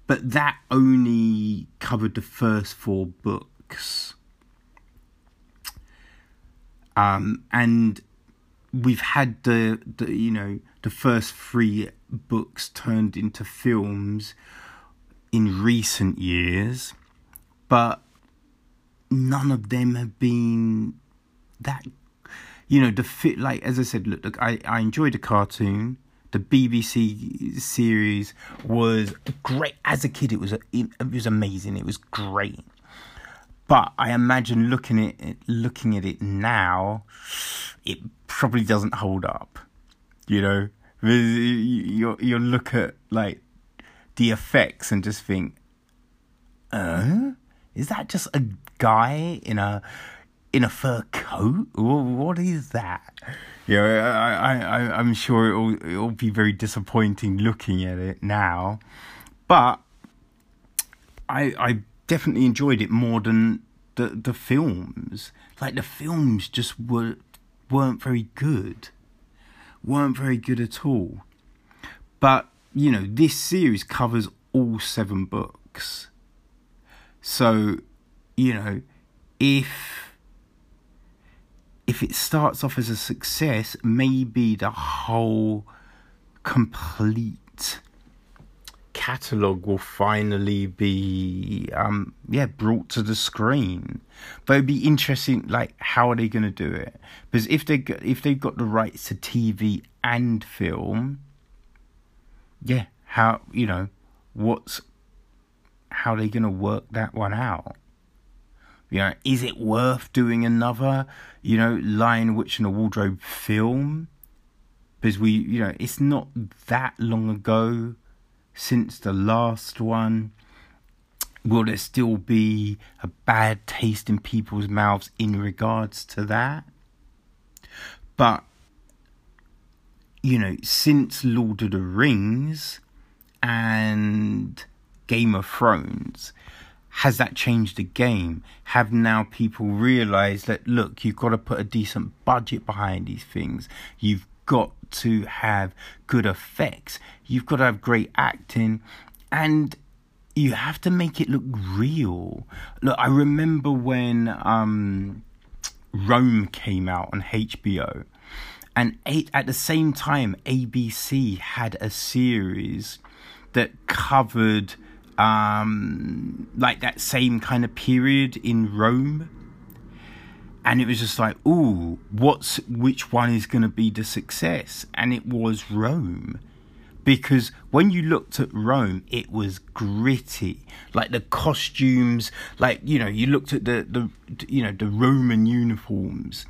But that only covered the first four books. And we've had the first three books turned into films in recent years, but none of them have been that. As I said, look, I enjoyed the cartoon. The BBC series was great. As a kid, it was amazing. It was great. But I imagine looking at it now, it probably doesn't hold up. You'll look at like the effects and just think, is that just a guy in a fur coat? What is that? I'm sure it'll be very disappointing looking at it now. But I definitely enjoyed it more than the films. Like, the films just weren't very good. Weren't very good at all. But, this series covers all seven books. So, if it starts off as a success, maybe the whole complete catalogue will finally be brought to the screen. But it'd be interesting, like, how are they going to do it? Because if they've got the rights to TV and film, how are they going to work that one out? Is it worth doing another, Lion, Witch and the Wardrobe film? Because it's not that long ago since the last one. Will there still be a bad taste in people's mouths in regards to that? But, since Lord of the Rings and Game of Thrones, has that changed the game? Have now people realised that, look, you've got to put a decent budget behind these things. You've got to have good effects. You've got to have great acting. And you have to make it look real. Look, I remember when Rome came out on HBO. And at the same time, ABC had a series that covered like that same kind of period in Rome, and it was just like, ooh, which one is going to be the success? And it was Rome, because when you looked at Rome, it was gritty, like the costumes, like you looked at the Roman uniforms,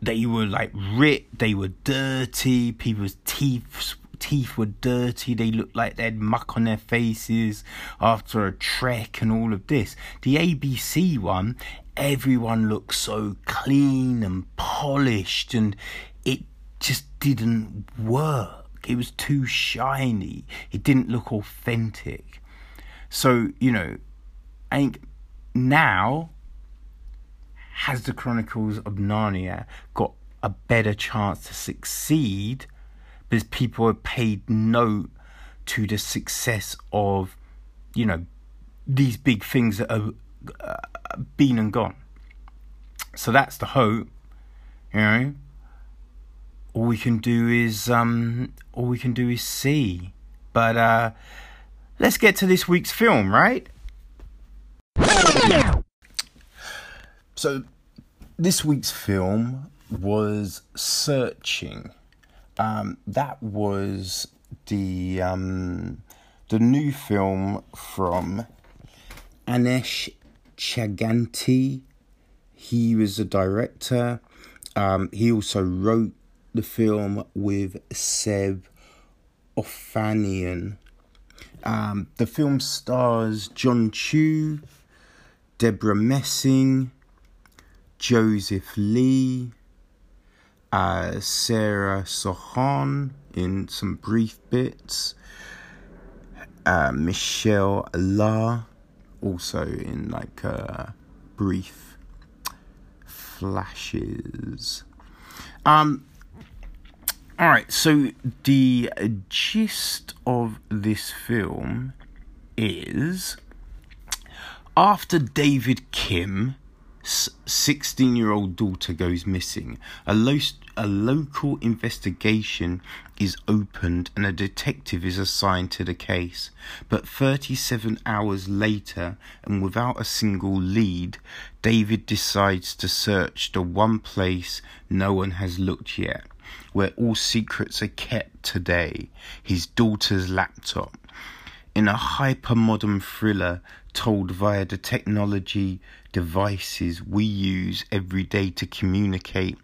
they were like ripped, they were dirty, people's teeth were dirty, they looked like they had muck on their faces after a trek and all of this. The ABC one, everyone looked so clean and polished, and it just didn't work. It was too shiny. It didn't look authentic. So, I think now, has the Chronicles of Narnia got a better chance to succeed? Because people have paid note to the success of, these big things that have been and gone. So that's the hope. All we can do is see. But let's get to this week's film, right? So this week's film was Searching. That was the new film from Anish Chaganti. He was the director. He also wrote the film with Seb Ofanian. The film stars John Chu, Deborah Messing, Joseph Lee, Sarah Sohan in some brief bits, Michelle La also in like brief flashes. All right, so the gist of this film is, after David Kim's 16-year-old daughter goes missing, a local investigation is opened and a detective is assigned to the case. But 37 hours later, and without a single lead, David decides to search the one place no one has looked yet, where all secrets are kept today: his daughter's laptop. In a hyper-modern thriller told via the technology devices we use every day to communicate,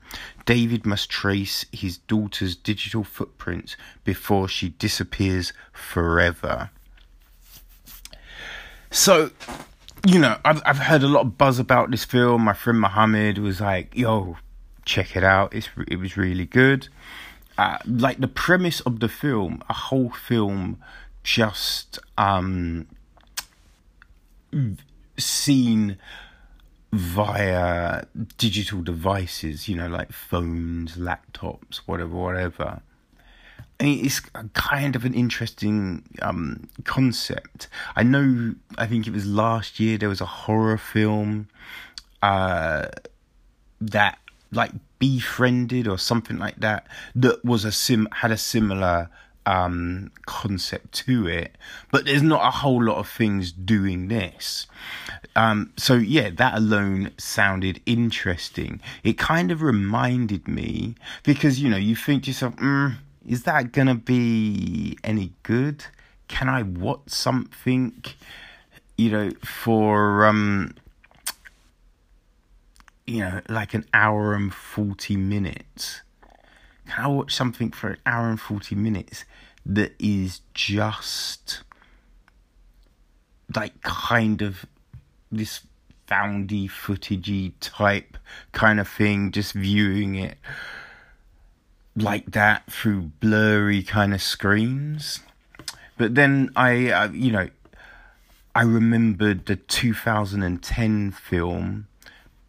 David must trace his daughter's digital footprints before she disappears forever. So, you know, I've heard a lot of buzz about this film. My friend Mohammed was like, yo, check it out. It was really good. Like the premise of the film, a whole film just seen via digital devices, you know, like phones, laptops, whatever. And it's kind of an interesting concept. I think it was last year, there was a horror film that like Befriended or something like that, that was had a similar concept to it, but there's not a whole lot of things doing this. So yeah, that alone sounded interesting. It kind of reminded me, because you know, you think to yourself, is that gonna be any good? Can I watch something, you know, for you know, like an hour and 40 minutes? Can I watch something for an hour and 40 minutes that is just like kind of this foundy, footagey type kind of thing, just viewing it like that through blurry kind of screens? But then I remembered the 2010 film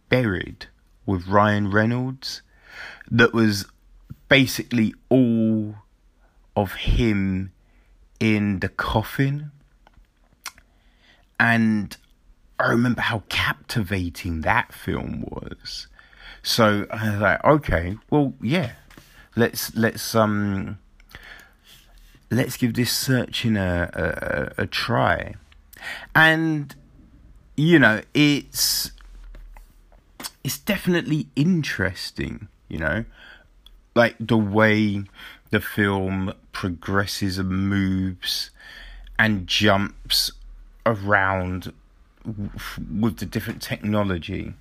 Buried with Ryan Reynolds, that was basically all of him in the coffin. And I remember how captivating that film was. So I was like, okay, well, yeah, let's give this Searching a try. And you know, it's definitely interesting, you know, like the way the film progresses and moves and jumps around with the different technology.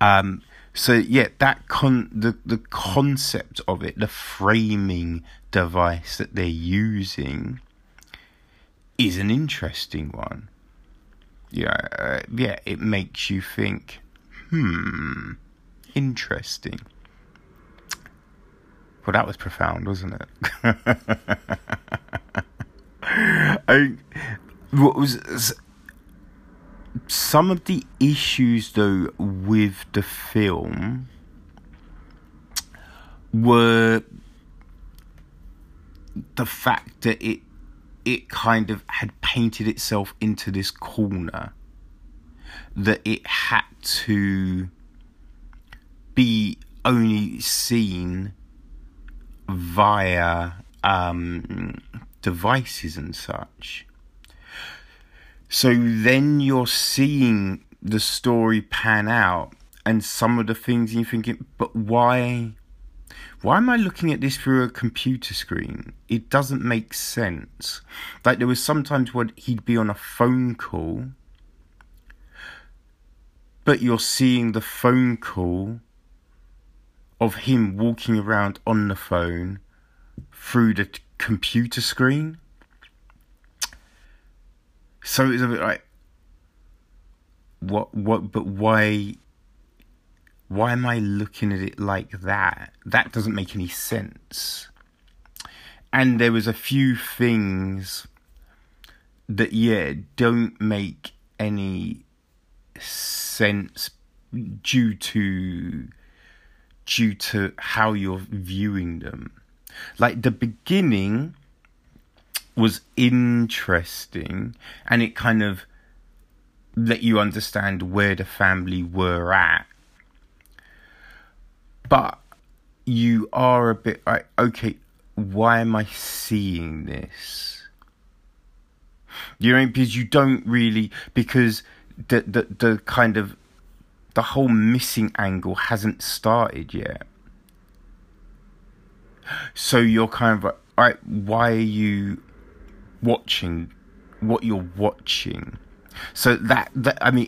So yeah, that the concept of it, the framing device that they're using, is an interesting one. Yeah, yeah, it makes you think. Interesting. Well, that was profound, wasn't it? Some of the issues, though, with the film were the fact that it kind of had painted itself into this corner, that it had to be only seen via devices and such. So then you're seeing the story pan out, and some of the things you're thinking, but why am I looking at this through a computer screen? It doesn't make sense. Like, there was sometimes when he'd be on a phone call, but you're seeing the phone call of him walking around on the phone through the computer screen. So it's a bit like, what? But why Why am I looking at it like that? That doesn't make any sense. And there was a few things that, yeah, don't make any sense due to how you're viewing them. Like, the beginning was interesting, and it kind of let you understand where the family were at. But you are a bit like, okay, why am I seeing this? You know, because you don't really, because the kind of the whole missing angle hasn't started yet. So you're kind of like, all right, why are you watching what you're watching? So that I mean,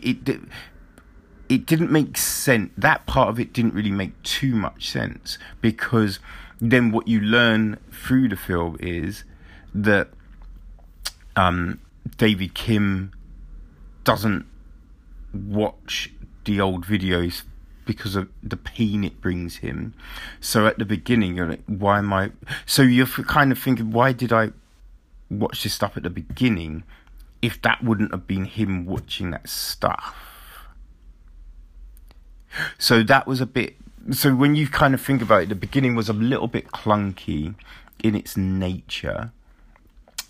it didn't make sense. That part of it didn't really make too much sense, because then what you learn through the film is that David Kim doesn't watch the old videos because of the pain it brings him. So at the beginning, you're like, why am I... So you're kind of thinking, why did I watch this stuff at the beginning if that wouldn't have been him watching that stuff? So that was a bit... So when you kind of think about it, the beginning was a little bit clunky in its nature.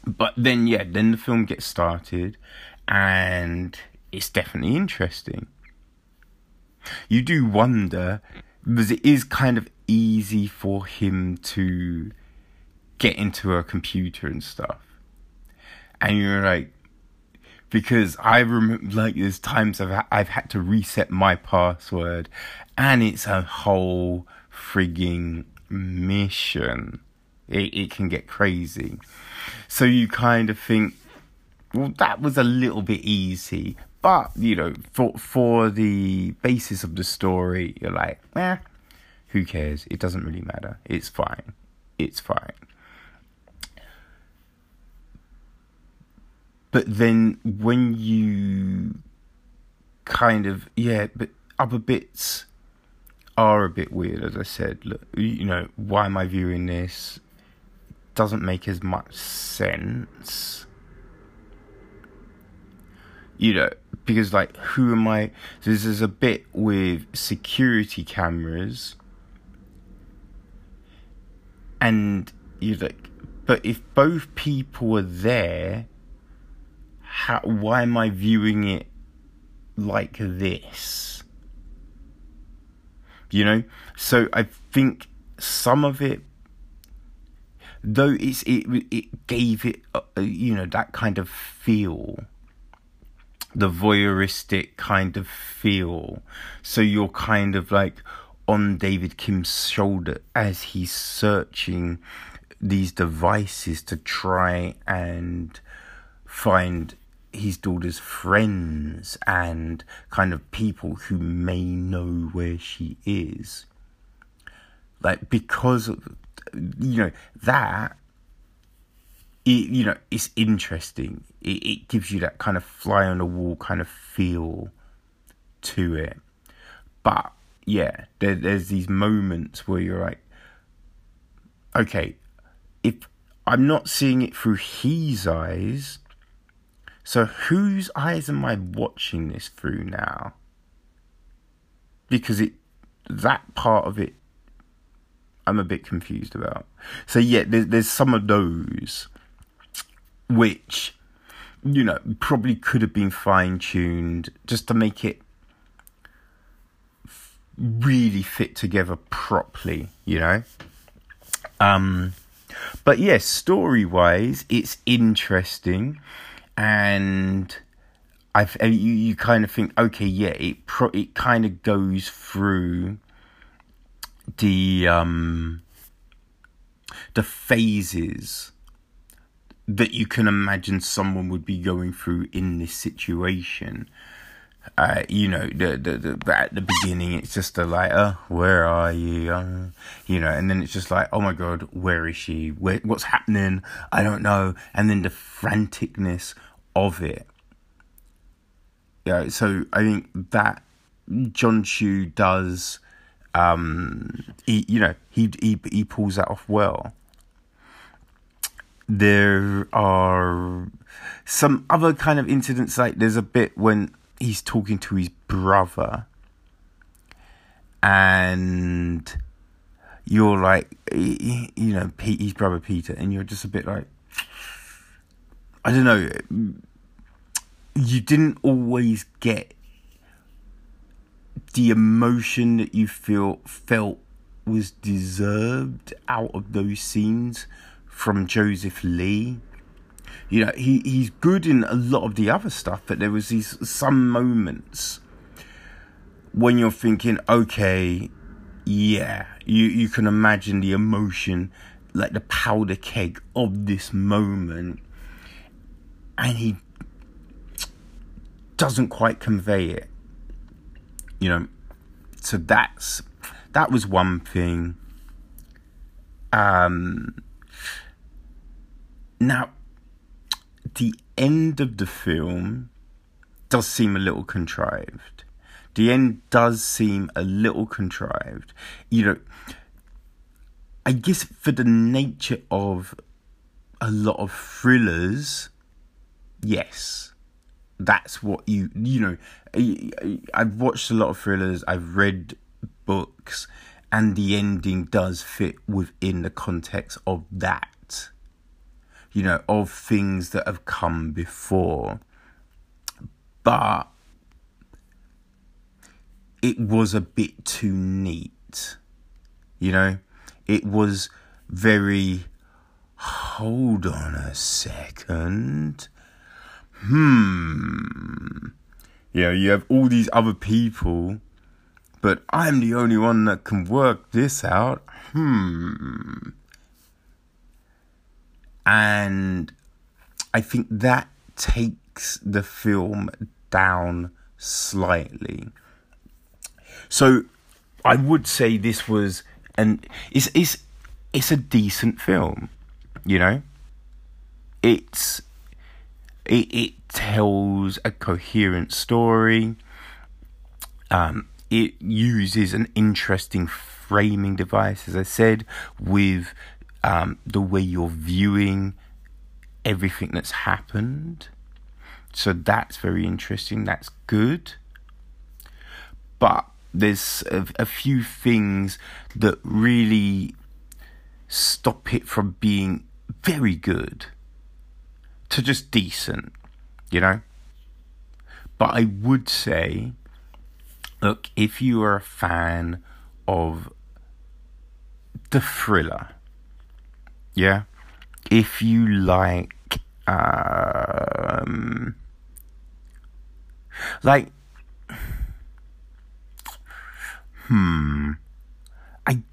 But then, yeah, then the film gets started and it's definitely interesting. You do wonder, because it is kind of easy for him to get into a computer and stuff. And you're like, because I remember, like, there's times I've had to reset my password, and it's a whole frigging mission. It can get crazy. So you kind of think, well, that was a little bit easy. But, you know, for the basis of the story, you're like, eh, who cares? It doesn't really matter. It's fine. It's fine. But then when you kind of, yeah, but other bits are a bit weird, as I said. Look, you know, why am I viewing this? Doesn't make as much sense. You know, because, like, who am I? This is a bit with security cameras. And you're like, but if both people were there, why am I viewing it like this? You know? So I think some of it, though it gave it, you know, that kind of feel. The voyeuristic kind of feel. So you're kind of like on David Kim's shoulder as he's searching these devices to try and find his daughter's friends and kind of people who may know where she is. Like, because, you know, that... It, you know, it's interesting. It gives you that kind of fly on the wall kind of feel to it. But, yeah, there's these moments where you're like, okay, if I'm not seeing it through his eyes, so whose eyes am I watching this through now? Because that part of it, I'm a bit confused about. So, yeah, there's some of those... which, you know, probably could have been fine-tuned just to make it really fit together properly, you know? But, yeah, story-wise, it's interesting. And you kind of think, okay, yeah, it kind of goes through the phases that you can imagine someone would be going through in this situation. You know, at the beginning, it's just like, oh, where are you? You know, and then it's just like, oh my God, where is she? What's happening? I don't know. And then the franticness of it. Yeah, so I think that John Chu does He pulls that off well. There are some other kind of incidents, like there's a bit when he's talking to his brother and you're like, his brother Peter, and you're just a bit like, I don't know, you didn't always get the emotion that you felt was deserved out of those scenes from Joseph Lee. He's good in a lot of the other stuff, but there was some moments when you're thinking, okay, yeah, you can imagine the emotion, like the powder keg of this moment, and he doesn't quite convey it. So that was one thing. Now, the end of the film does seem a little contrived. I guess for the nature of a lot of thrillers, yes. That's what I've watched a lot of thrillers, I've read books, and the ending does fit within the context of that, of things that have come before. But it was a bit too neat, it was very, hold on a second. You have all these other people, but I'm the only one that can work this out. And I think that takes the film down slightly. So I would say this was it's a decent film, It tells a coherent story. It uses an interesting framing device, as I said, with the way you're viewing everything that's happened. So that's very interesting. That's good. But there's a few things that really stop it from being very good to just decent, But I would say, look, if you are a fan of the thriller, if you like, I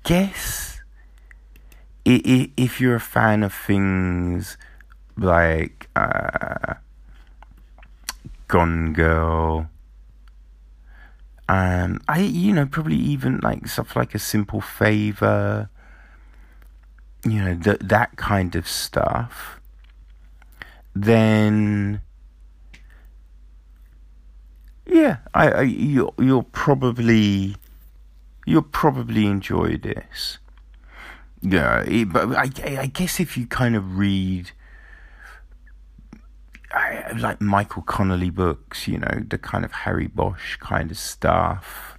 guess if you're a fan of things like Gone Girl, probably even like stuff like A Simple Favor, that kind of stuff, then you'll probably enjoy this. But I guess if you kind of read, I like Michael Connolly books, the kind of Harry Bosch kind of stuff,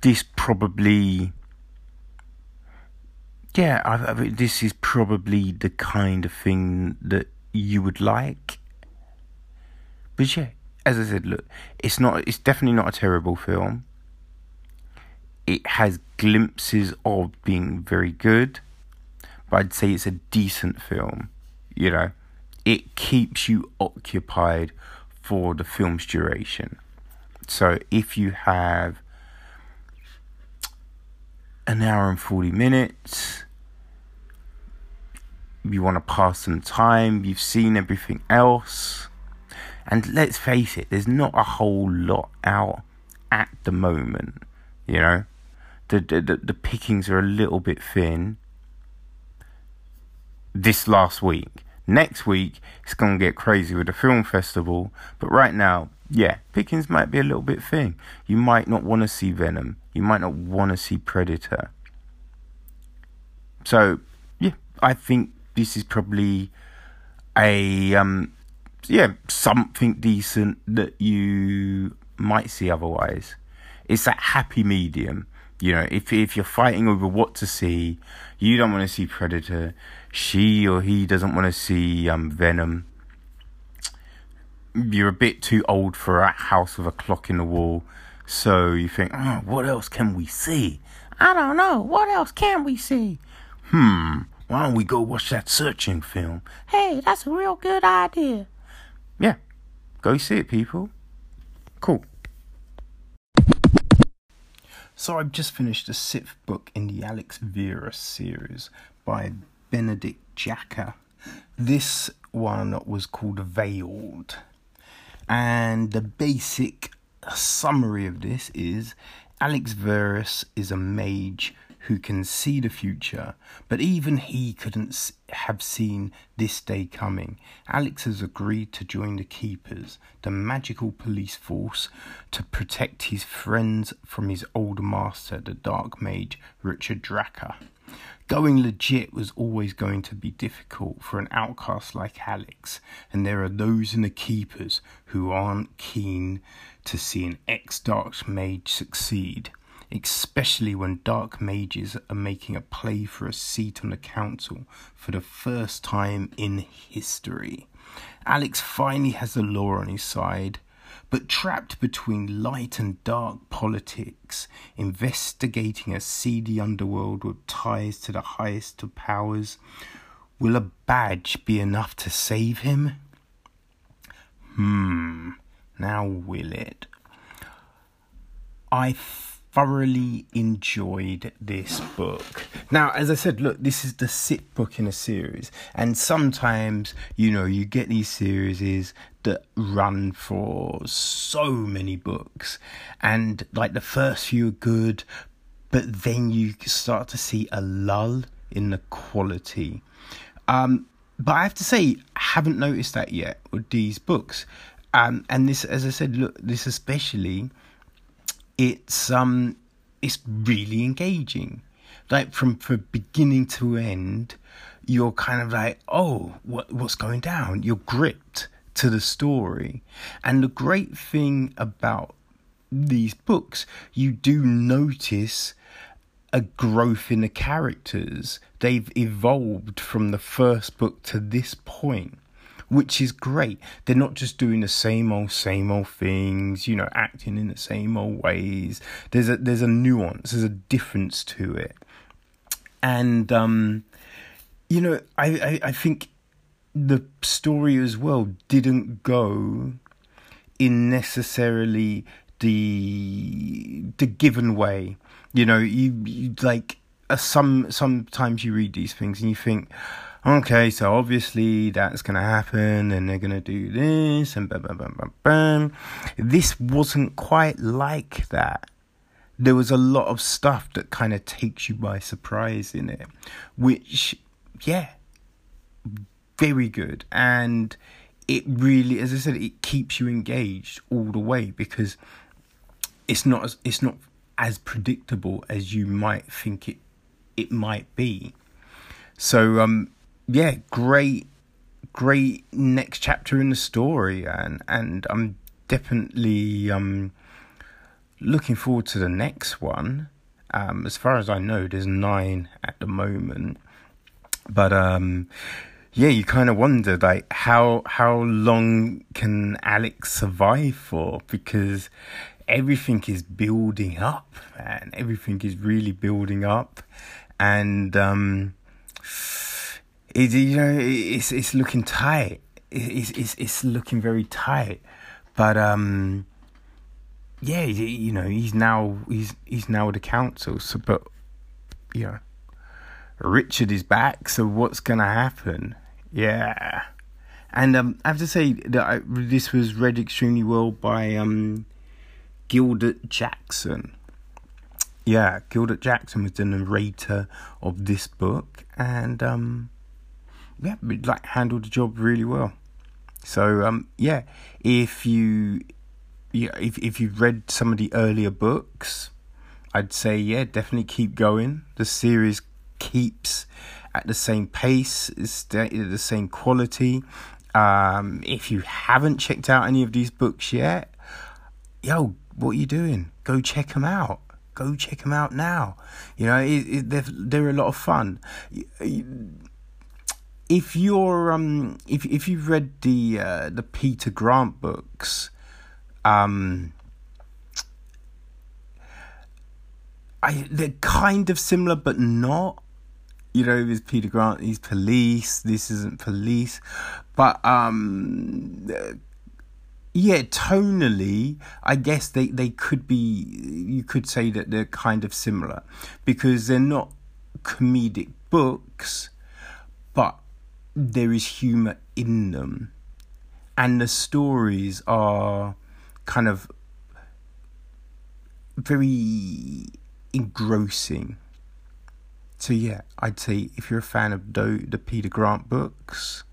this is probably the kind of thing that you would like. But as I said, look, it's definitely not a terrible film. It has glimpses of being very good. I'd say it's a decent film, It keeps you occupied for the film's duration. So if you have an hour and 40 minutes, you want to pass some time, you've seen everything else, and let's face it, there's not a whole lot out at the moment, The pickings are a little bit thin. This last week. Next week, it's going to get crazy with the film festival. But right now, yeah, pickings might be a little bit thin. You might not want to see Venom. You might not want to see Predator. So, yeah, I think this is probably a, something decent that you might see otherwise. It's that happy medium. You know, if you're fighting over what to see, you don't want to see Predator, she or he doesn't want to see Venom, you're a bit too old for a house with a clock in the wall, so you think, oh, what else can we see? I don't know, what else can we see? Why don't we go watch that Searching film? Hey, that's a real good idea. Yeah, go see it, people. Cool. So I've just finished the 6th book in the Alex Verus series by Benedict Jacker. This one was called Veiled. And the basic summary of this is Alex Verus is a mage who can see the future, but even he couldn't have seen this day coming. Alex has agreed to join the Keepers, the magical police force, to protect his friends from his old master, the dark mage Richard Dracker. Going legit was always going to be difficult for an outcast like Alex, and there are those in the Keepers who aren't keen to see an ex-dark mage succeed, especially when dark mages are making a play for a seat on the council for the first time in history. Alex finally has the law on his side, but trapped between light and dark politics, investigating a seedy underworld with ties to the highest of powers, will a badge be enough to save him? Now will it? I thoroughly enjoyed this book. Now, as I said, look, this is the 6th book in a series, and sometimes, you know, you get these series that run for so many books, and like the first few are good, but then you start to see a lull in the quality. But I have to say, I haven't noticed that yet with these books. And this, as I said, look, this especially, it's really engaging. Like from beginning to end, you're kind of like, oh, what's going down? You're gripped to the story. And the great thing about these books, you do notice a growth in the characters. They've evolved from the first book to this point, which is great. They're not just doing the same old things, you know, acting in the same old ways. There's a nuance, there's a difference to it. And, you know, I think the story as well didn't go in necessarily the given way. You know, you like, sometimes you read these things and you think, okay, so obviously that's going to happen and they're going to do this and bam, bam, bam, bam, bam. This wasn't quite like that. There was a lot of stuff that kind of takes you by surprise in it, which, yeah, very good. And it really, as I said, it keeps you engaged all the way because it's not as predictable as you might think it might be. So, yeah, great next chapter in the story, and I'm definitely looking forward to the next one. As far as I know, there's 9 at the moment, but yeah, you kind of wonder like how long can Alex survive for, because everything is building up, man. Everything is really building up, and it, you know, it's looking tight. It's looking very tight. But yeah, you know, he's now the council. So, but you know, Richard is back. So what's gonna happen? Yeah, and I have to say that this was read extremely well by Gilda Jackson. Yeah, Gilda Jackson was the narrator of this book, and yeah, handled the job really well. So, yeah, if you yeah, if you've read some of the earlier books, I'd say, yeah, definitely keep going. The series keeps at the same pace, it's the same quality. If you haven't checked out any of these books yet, yo, what are you doing? Go check them out. Go check them out now. You know, they're a lot of fun. If you're if you've read the Peter Grant books, they're kind of similar but not. You know, there's Peter Grant, he's police, this isn't police. But, yeah, tonally, I guess they could be, you could say that they're kind of similar. Because they're not comedic books, but there is humour in them. And the stories are kind of very engrossing. So yeah, I'd say if you're a fan of the Peter Grant books,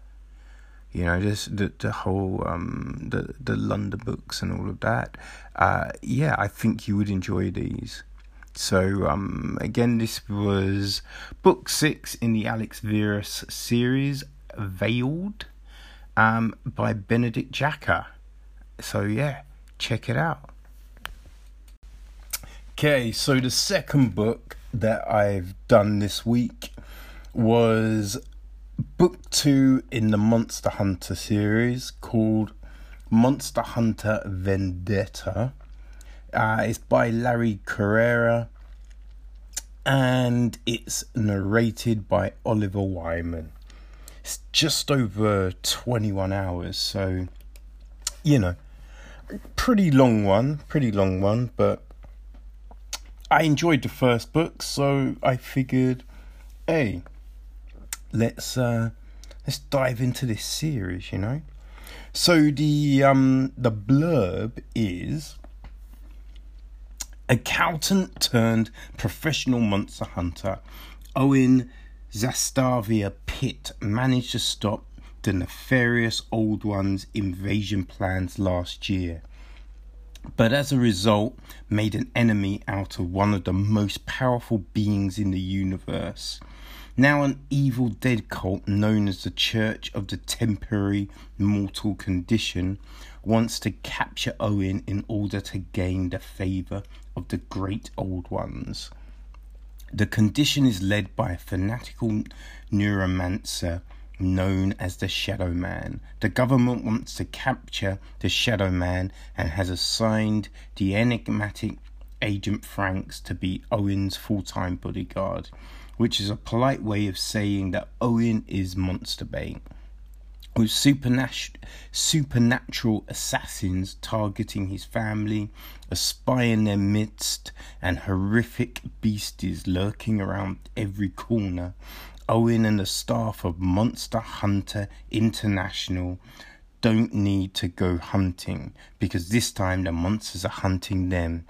you know, just the whole the London books and all of that, yeah, I think you would enjoy these. So again, this was book 6 in the Alex Verus series, Veiled, by Benedict Jacker. So yeah, check it out. Okay, so the second book that I've done this week was book 2 in the Monster Hunter series called Monster Hunter Vendetta. It's by Larry Carrera and it's narrated by Oliver Wyman. It's just over 21 hours, so, you know, pretty long one, but I enjoyed the first book, so I figured, hey, let's dive into this series, you know. So the blurb is: accountant turned professional monster hunter Owen Zastavia Pitt managed to stop the nefarious Old One's invasion plans last year, but as a result, made an enemy out of one of the most powerful beings in the universe. Now an evil dead cult known as the Church of the Temporary Mortal Condition wants to capture Owen in order to gain the favour of the Great Old Ones. The condition is led by a fanatical neuromancer known as the Shadow Man. The government wants to capture the Shadow Man and has assigned the enigmatic Agent Franks to be Owen's full-time bodyguard, which is a polite way of saying that Owen is monster bait, with supernatural assassins targeting his family, a spy in their midst, and horrific beasties lurking around every corner. Owen and the staff of Monster Hunter International don't need to go hunting, because this time the monsters are hunting them.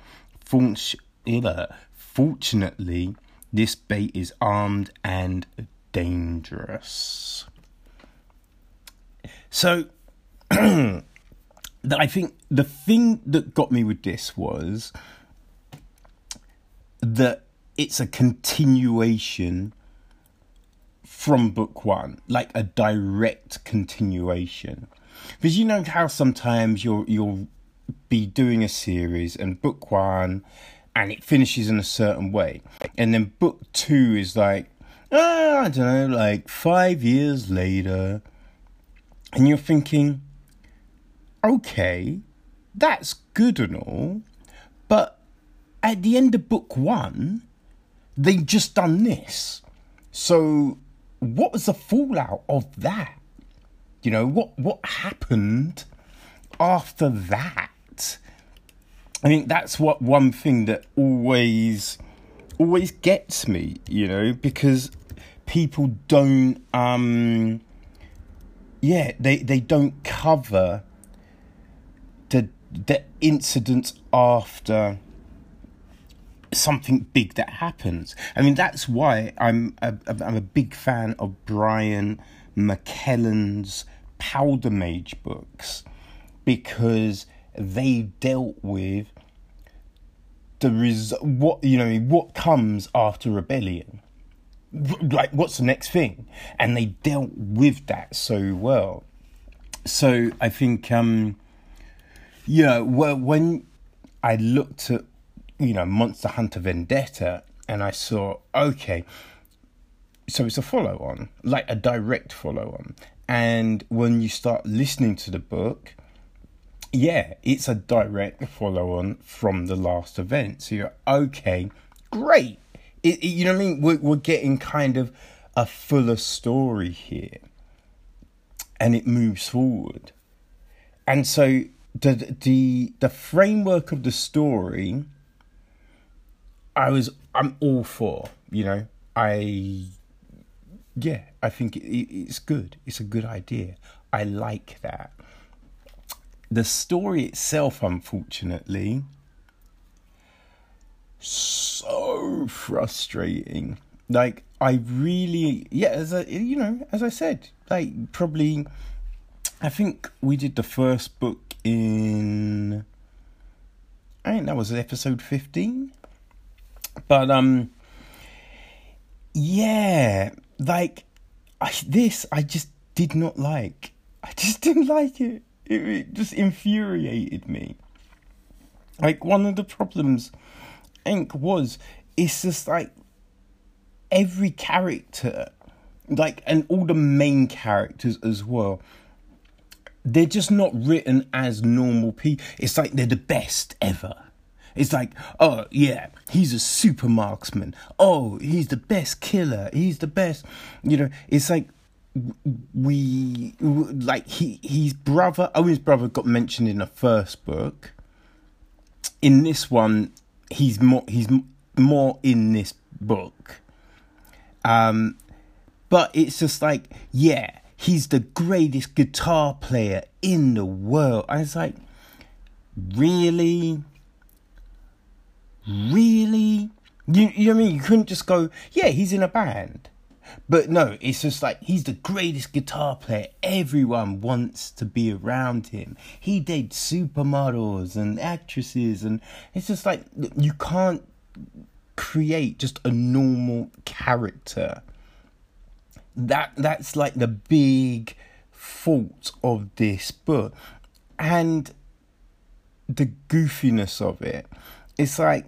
Fortunately, this bait is armed and dangerous. So, I think the thing that got me with this was that it's a continuation from book 1, like a direct continuation, because you know how sometimes you'll be doing a series and book 1 and it finishes in a certain way, and then book 2 is like, I don't know, like 5 years later, and you're thinking, okay, that's good and all, but at the end of book 1 they've just done this, so what was the fallout of that? You know, what happened after that? I think that's what one thing that always gets me, you know, because people don't, they don't cover the incidents after something big that happens. I mean, that's why I'm a big fan of Brian McKellen's Powder Mage books, because they dealt with what comes after rebellion. Like, what's the next thing? And they dealt with that so well. So I think, when I looked at, Monster Hunter Vendetta, and I saw, okay, so it's a follow-on, like a direct follow-on. And when you start listening to the book, yeah, it's a direct follow-on from the last event. So you're, okay, great. It, you know what I mean? We're getting kind of a fuller story here. And it moves forward. And so the framework of the story, I'm all for, I think it's good. It's a good idea. I like that. The story itself, unfortunately, so frustrating. Like, I really, as I said, like, probably, I think we did the first book in, I think that was episode 15. But, I just did not like. I just didn't like it. It just infuriated me. Like, one of the problems, I think, was, it's just, like, every character, like, and all the main characters as well, they're just not written as normal people. It's like they're the best ever. It's like, oh, yeah, he's a super marksman. Oh, he's the best killer. He's the best. It's like Owen's brother got mentioned in the first book. In this one, he's more in this book. But it's just like, yeah, he's the greatest guitar player in the world. And it's like, really? Really? You know what I mean? You couldn't just go, yeah, he's in a band. But no, it's just like, he's the greatest guitar player. Everyone wants to be around him. He dates supermodels and actresses. And it's just like, you can't create just a normal character. That's like the big fault of this book. And the goofiness of it. It's like,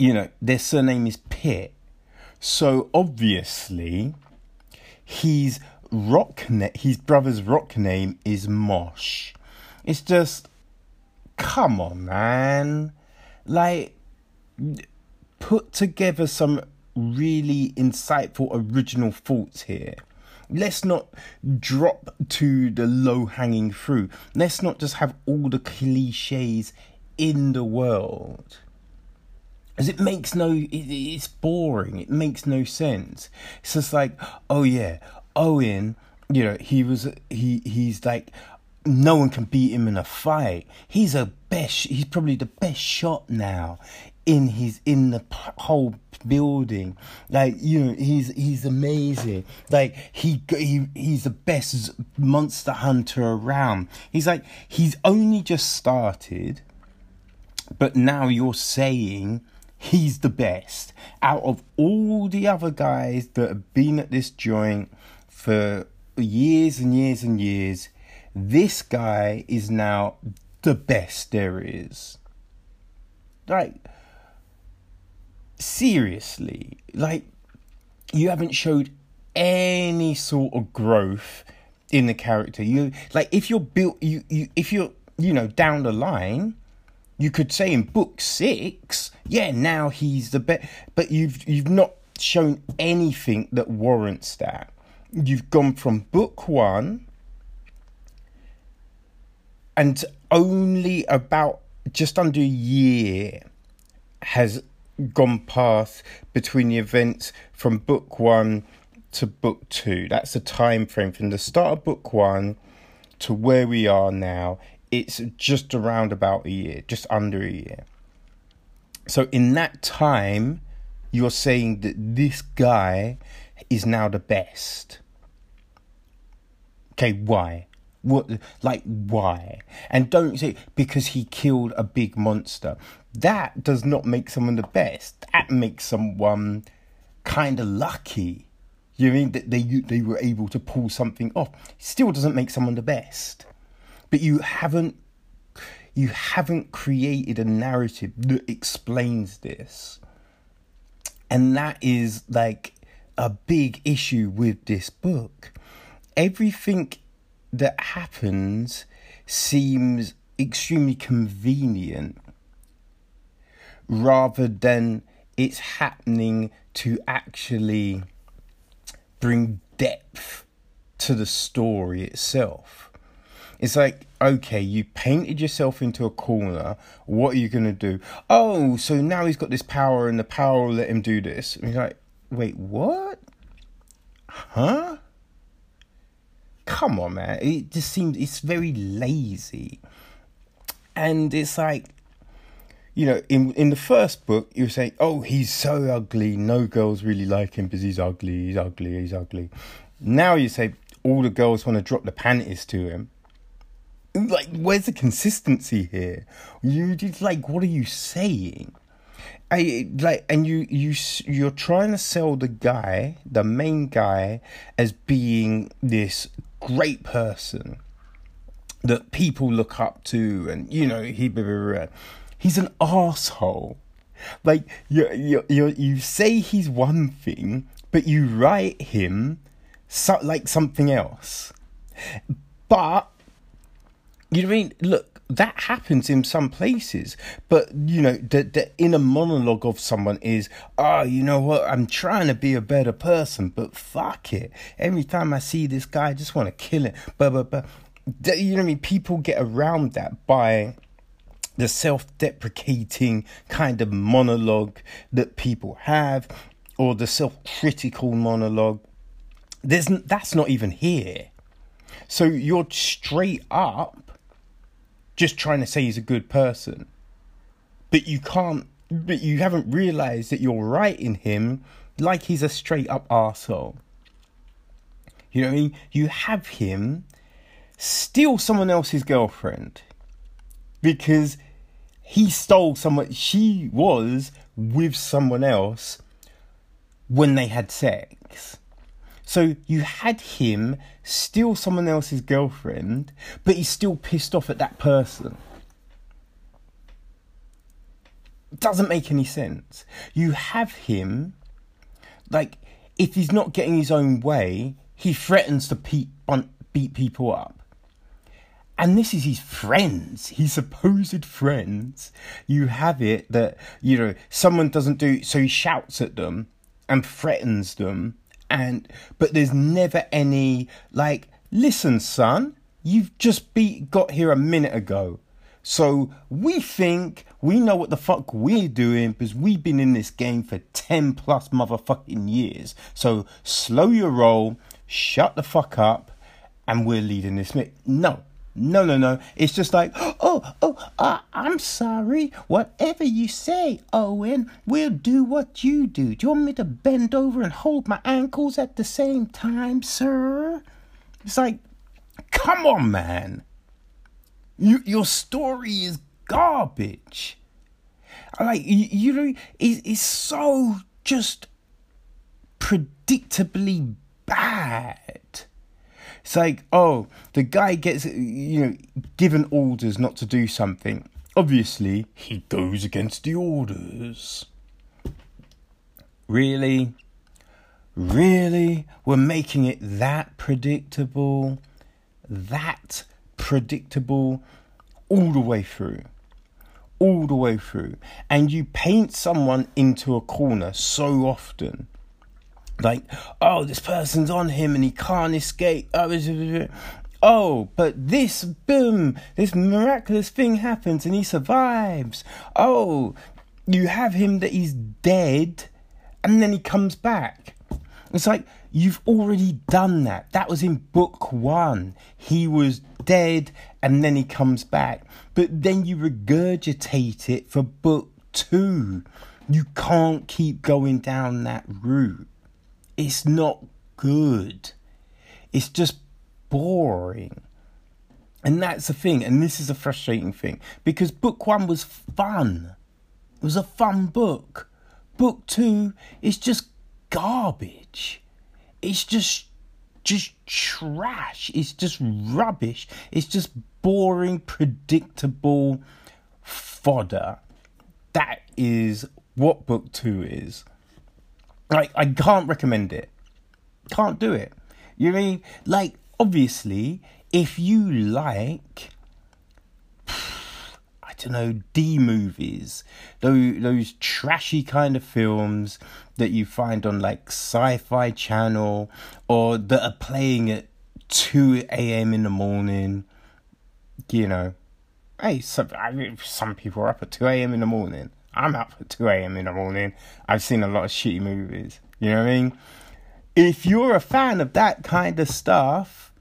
their surname is Pitt. So obviously, his brother's rock name is Mosh. It's just, come on, man. Like, put together some really insightful original thoughts here. Let's not drop to the low-hanging fruit. Let's not just have all the cliches in the world. As it makes it's boring. It makes no sense. It's just like, oh yeah, Owen, he's like, no one can beat him in a fight. He's probably the best shot now in the whole building. Like, he's amazing. Like, he's the best monster hunter around. He's like, he's only just started, but now you're saying he's the best out of all the other guys that have been at this joint for years and years and years. This guy is now the best there is. Like, seriously, like, you haven't showed any sort of growth in the character. You, like, if you're built, if you're, down the line, you could say in book 6, yeah, now he's the best, but you've not shown anything that warrants that. You've gone from book 1 and only about just under a year has gone past between the events from book 1 to book 2. That's the time frame from the start of book 1 to where we are now. It's just around about a year, just under a year. So in that time, you're saying that this guy is now the best. Okay, why? What, like, why? And don't say, because he killed a big monster. That does not make someone the best. That makes someone kind of lucky. You know what I mean? That they were able to pull something off. Still doesn't make someone the best. But you haven't created a narrative that explains this. And that is, like, a big issue with this book. Everything that happens seems extremely convenient rather than it's happening to actually bring depth to the story itself. It's like, okay, you painted yourself into a corner. What are you going to do? Oh, so now he's got this power and the power will let him do this. And he's like, wait, what? Huh? Come on, man. It just seems, it's very lazy. And it's like, you know, in the first book, you were saying, oh, he's so ugly. No girls really like him because he's ugly, he's ugly, he's ugly. Now you say all the girls want to drop the panties to him. Like, where's the consistency here? You just, like, what are you saying? You're trying to sell the guy, the main guy, as being this great person that people look up to, and you know he's an arsehole. Like you say he's one thing, but you write him like something else. But you know what I mean? Look, that happens in some places, but you know the inner monologue of someone is, oh, you know what? I'm trying to be a better person, but fuck it. Every time I see this guy, I just want to kill him. But you know what I mean? People get around that by the self-deprecating kind of monologue that people have, or the self-critical monologue. That's not even here. So you're straight up just trying to say he's a good person. But you haven't realised that you're writing him like he's a straight up arsehole. You know what I mean? You have him steal someone else's girlfriend. Because he stole someone. She was with someone else when they had sex. So you had him steal someone else's girlfriend, but he's still pissed off at that person. It doesn't make any sense. You have him, like, if he's not getting his own way, he threatens to beat people up. And this is his friends, his supposed friends. You have it that, you know, someone doesn't do, so he shouts at them and threatens them. But there's never any, like, listen, son, you've just got here a minute ago. So we think we know what the fuck we're doing because we've been in this game for 10 plus motherfucking years. So slow your roll, shut the fuck up, and we're leading this. No. It's just like, I'm sorry. Whatever you say, Owen, we'll do what you do. Do you want me to bend over and hold my ankles at the same time, sir? It's like, come on, man. Your story is garbage. Like, you know, it's so just predictably bad. It's like, oh, the guy gets, you know, given orders not to do something. Obviously, he goes against the orders. Really? Really? We're making it that predictable? That predictable? All the way through. All the way through. And you paint someone into a corner so often. Like, oh, this person's on him and he can't escape. Oh, but this, boom, this miraculous thing happens and he survives. Oh, you have him that he's dead and then he comes back. It's like, you've already done that. That was in book one. He was dead and then he comes back. But then you regurgitate it for book two. You can't keep going down that route. It's not good. It's just boring. And that's the thing, and this is a frustrating thing, because book one was fun. It was a fun book. Book two is just garbage. It's just trash. It's just rubbish. It's just boring, predictable fodder. That is what book two is. Like, I can't recommend it. Can't do it. You know what I mean? Like, obviously, if you like, I don't know, D-movies, those trashy kind of films that you find on, like, Sci-Fi Channel, or that are playing at 2 a.m. in the morning, you know. Hey, some people are up at 2 a.m. in the morning. I'm up at 2 a.m. in the morning. I've seen a lot of shitty movies. You know what I mean? If you're a fan of that kind of stuff,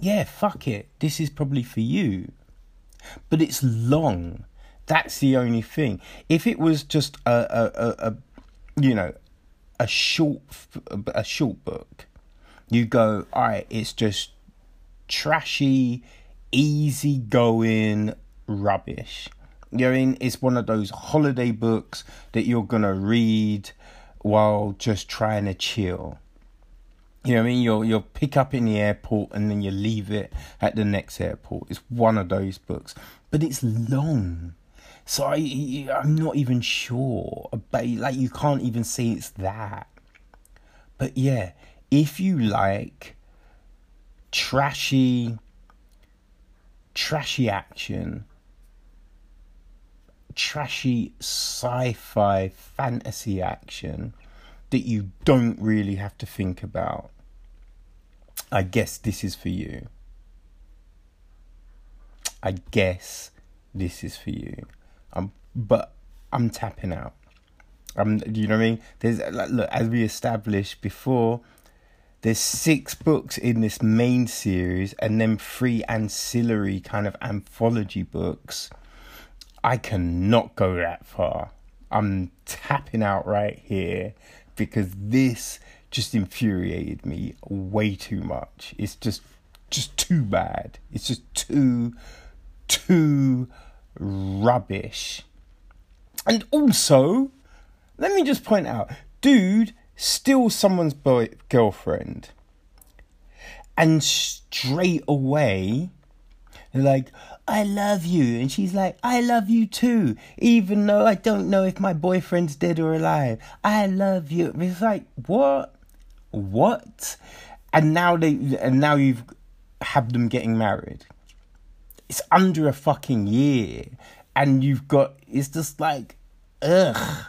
yeah, fuck it. This is probably for you. But it's long. That's the only thing. If it was just a short book, you go, all right, it's just trashy, easygoing rubbish. You know what I mean? It's one of those holiday books that you're going to read while just trying to chill. You know what I mean? You'll pick up in the airport and then you leave it at the next airport. It's one of those books. But it's long. So I'm not even sure about, like, you can't even say it's that. But yeah, if you like trashy action, trashy sci-fi fantasy action that you don't really have to think about, I guess this is for you. But I'm tapping out. You know what I mean? There's, like, look, as we established before, there's 6 books in this main series and then 3 ancillary kind of anthology books. I cannot go that far. I'm tapping out right here because this just infuriated me way too much. It's just too bad. It's just too rubbish. And also, let me just point out, dude steals someone's girlfriend. And straight away, they're like, I love you. And she's like, I love you too. Even though I don't know if my boyfriend's dead or alive. I love you. And it's like, what? What? And now you've had them getting married. It's under a fucking year. And it's just like, ugh.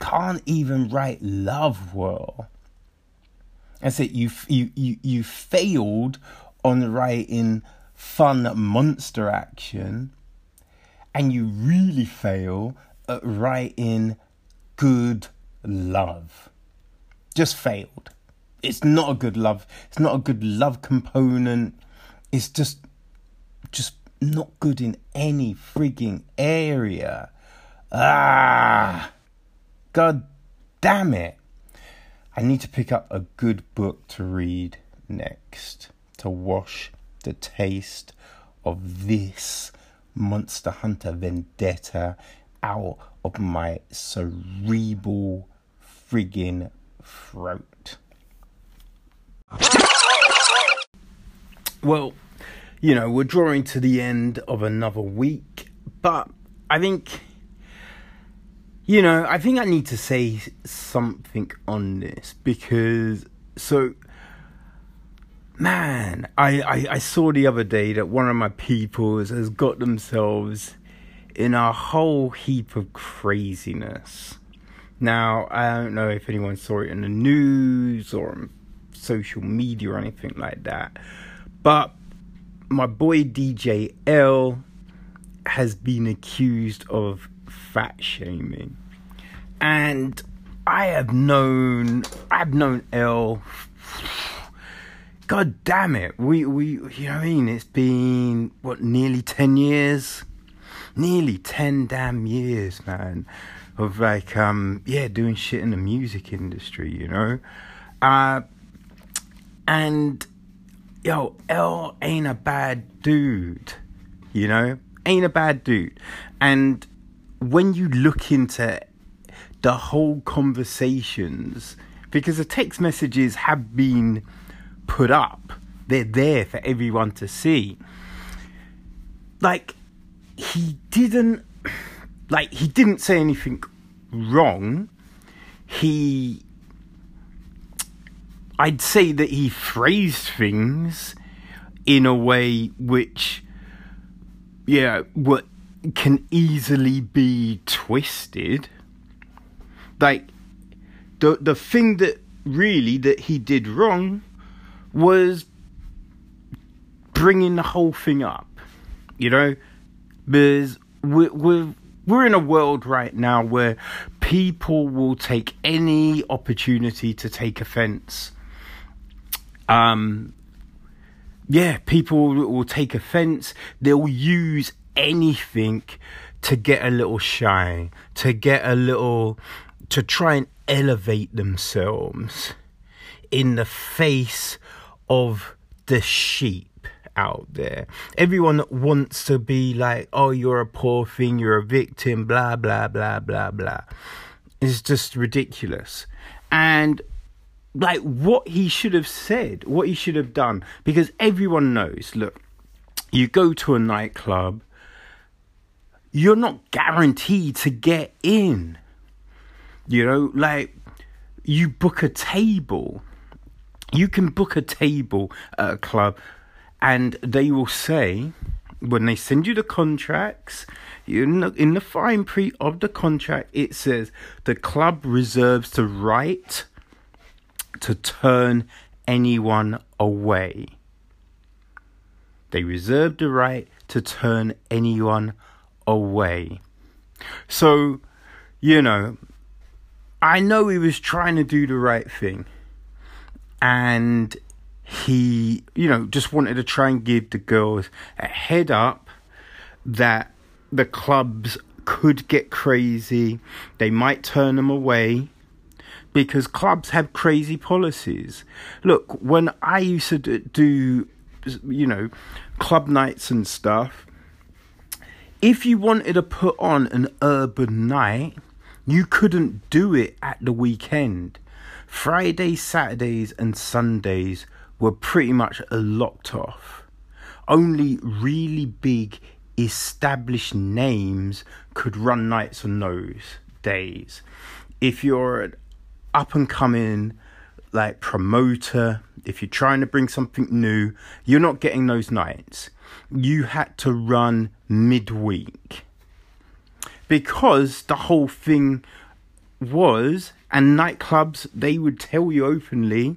Can't even write love well. I said, you failed on writing fun monster action, and you really fail at writing good love. Just failed. It's not a good love. It's not a good love component. It's just not good in any frigging area. God damn it. I need to pick up a good book to read next to wash the taste of this Monster Hunter vendetta out of my cerebral friggin' throat. Well, you know, we're drawing to the end of another week, but I think I need to say something on this because, so, man, I saw the other day that one of my peoples has got themselves in a whole heap of craziness. Now, I don't know if anyone saw it in the news or on social media or anything like that, but my boy DJ L has been accused of fat shaming. And I've known L, God damn it, we you know what I mean, it's been, what, nearly 10 years? Nearly 10 damn years, man, of, like, doing shit in the music industry, you know? And yo, L ain't a bad dude, you know? Ain't a bad dude. And when you look into the whole conversations, because the text messages have been put up, they're there for everyone to see. Like, he didn't say anything wrong. I'd say that he phrased things in a way which, yeah, what can easily be twisted. Like, the thing that really that he did wrong was bringing the whole thing up, you know, because we're in a world right now where people will take any opportunity to take offense. Yeah, people will take offense. They'll use anything to get a little shy, to try and elevate themselves in the face of the sheep out there. Everyone that wants to be like, oh, you're a poor thing, you're a victim, blah, blah, blah, blah, blah. It's just ridiculous. And like, what he should have said, what he should have done, because everyone knows, look, you go to a nightclub, you're not guaranteed to get in. You know, like, you book a table. You can book a table at a club and they will say, when they send you the contracts, in the fine print of the contract, it says the club reserves the right to turn anyone away. They reserve the right to turn anyone away. So, you know, I know he was trying to do the right thing. And he, you know, just wanted to try and give the girls a head up that the clubs could get crazy. They might turn them away because clubs have crazy policies. Look, when I used to do, you know, club nights and stuff, if you wanted to put on an urban night, you couldn't do it at the weekend. Fridays, Saturdays and Sundays were pretty much locked off. Only really big established names could run nights on those days. If you're an up and coming like promoter, if you're trying to bring something new, you're not getting those nights. You had to run midweek. Because the whole thing was, and nightclubs, they would tell you openly,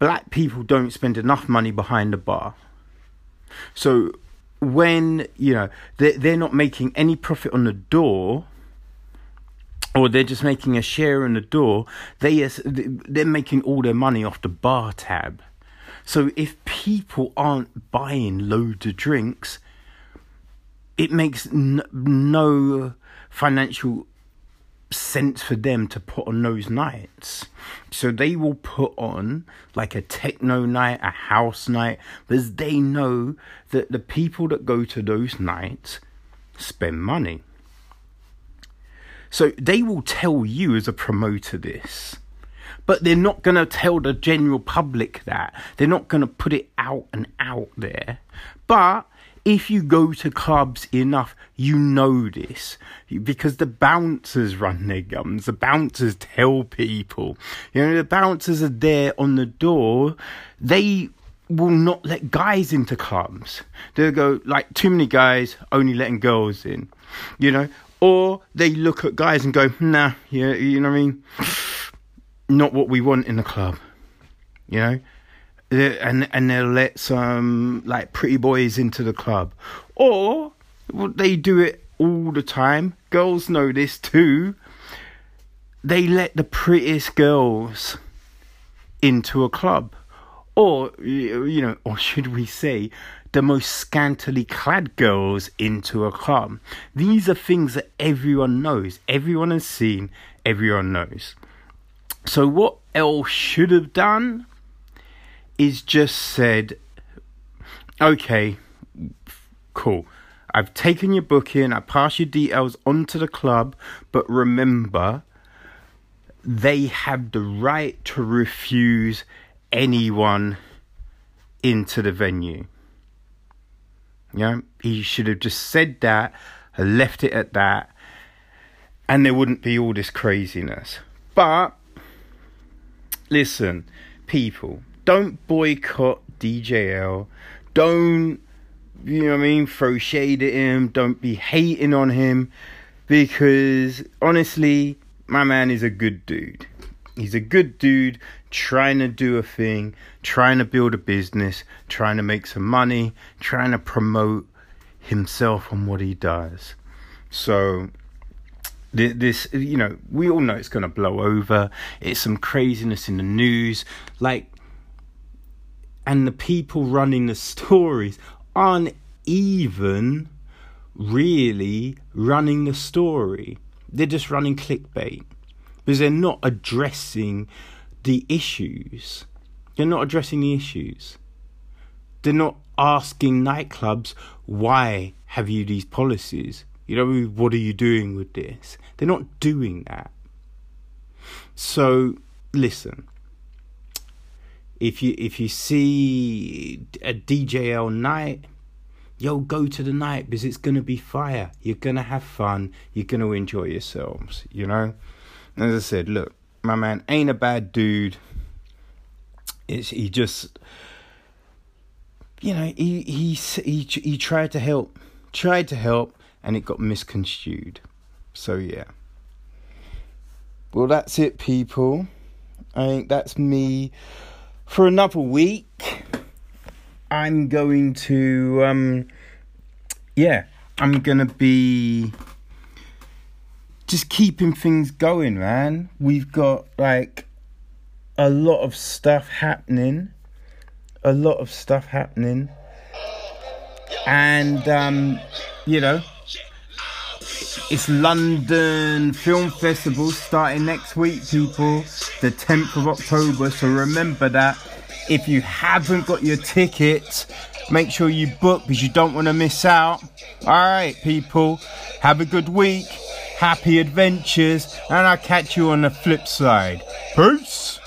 black people don't spend enough money behind the bar. So when, you know, they're not making any profit on the door, or they're just making a share on the door, they're making all their money off the bar tab. So if people aren't buying loads of drinks, it makes no financial sense for them to put on those nights. So they will put on like a techno night, a house night, because they know that the people that go to those nights spend money. So they will tell you as a promoter this, but they're not going to tell the general public that. They're not going to put it out and out there. But if you go to clubs enough, you know this, because the bouncers run their gums. The bouncers tell people, you know, the bouncers are there on the door. They will not let guys into clubs. They'll go like, too many guys, only letting girls in, you know, or they look at guys and go, nah, you know what I mean? Not what we want in the club, you know? And they'll let some like pretty boys into the club. Or they do it all the time. Girls know this too. They let the prettiest girls into a club. Or, you know, or should we say the most scantily clad girls into a club. These are things that everyone knows. Everyone has seen. Everyone knows. So what Elle should have done is just said, okay, cool, I've taken your booking, I passed your details onto the club, but remember, they have the right to refuse anyone into the venue. You know, he should have just said that, left it at that, and there wouldn't be all this craziness. But listen, people, don't boycott DJL. Don't, you know what I mean, throw shade at him. Don't be hating on him, because honestly, my man is a good dude. He's a good dude trying to do a thing, trying to build a business, trying to make some money, trying to promote himself and what he does. So this, you know, we all know it's going to blow over. It's some craziness in the news. Like, and the people running the stories aren't even really running the story. They're just running clickbait, because they're not addressing the issues. They're not addressing the issues. They're not asking nightclubs, why have you these policies? You know, what are you doing with this? They're not doing that. So, listen. If you see a DJL night, yo, go to the night, because it's going to be fire. You're going to have fun. You're going to enjoy yourselves, you know? As I said, look, my man ain't a bad dude. He just, you know, he tried to help, and it got misconstrued. So, yeah. Well, that's it, people. I think that's me for another week. I'm going to, I'm going to be just keeping things going, man. We've got, like, a lot of stuff happening. And, you know, it's London Film Festival starting next week, people, the 10th of October. So remember that. If you haven't got your tickets, make sure you book, because you don't want to miss out. All right, people, have a good week, happy adventures, and I'll catch you on the flip side. Peace.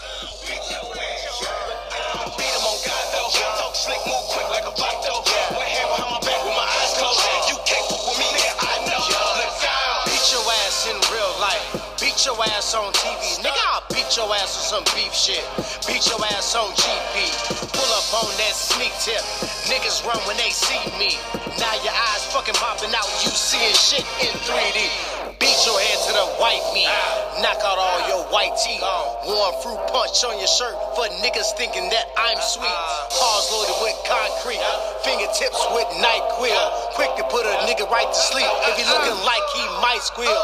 On TV, nigga, I'll beat your ass with some beef shit. Beat your ass on GP. Pull up on that sneak tip. Niggas run when they see me. Now your eyes fucking popping out. You seeing shit in 3D. Beat your head to the white meat. Knock out all your white teeth. Warm fruit punch on your shirt for niggas thinking that I'm sweet. Paws loaded with concrete. Fingertips with NyQuil. Quick to put a nigga right to sleep if he looking like he might squeal.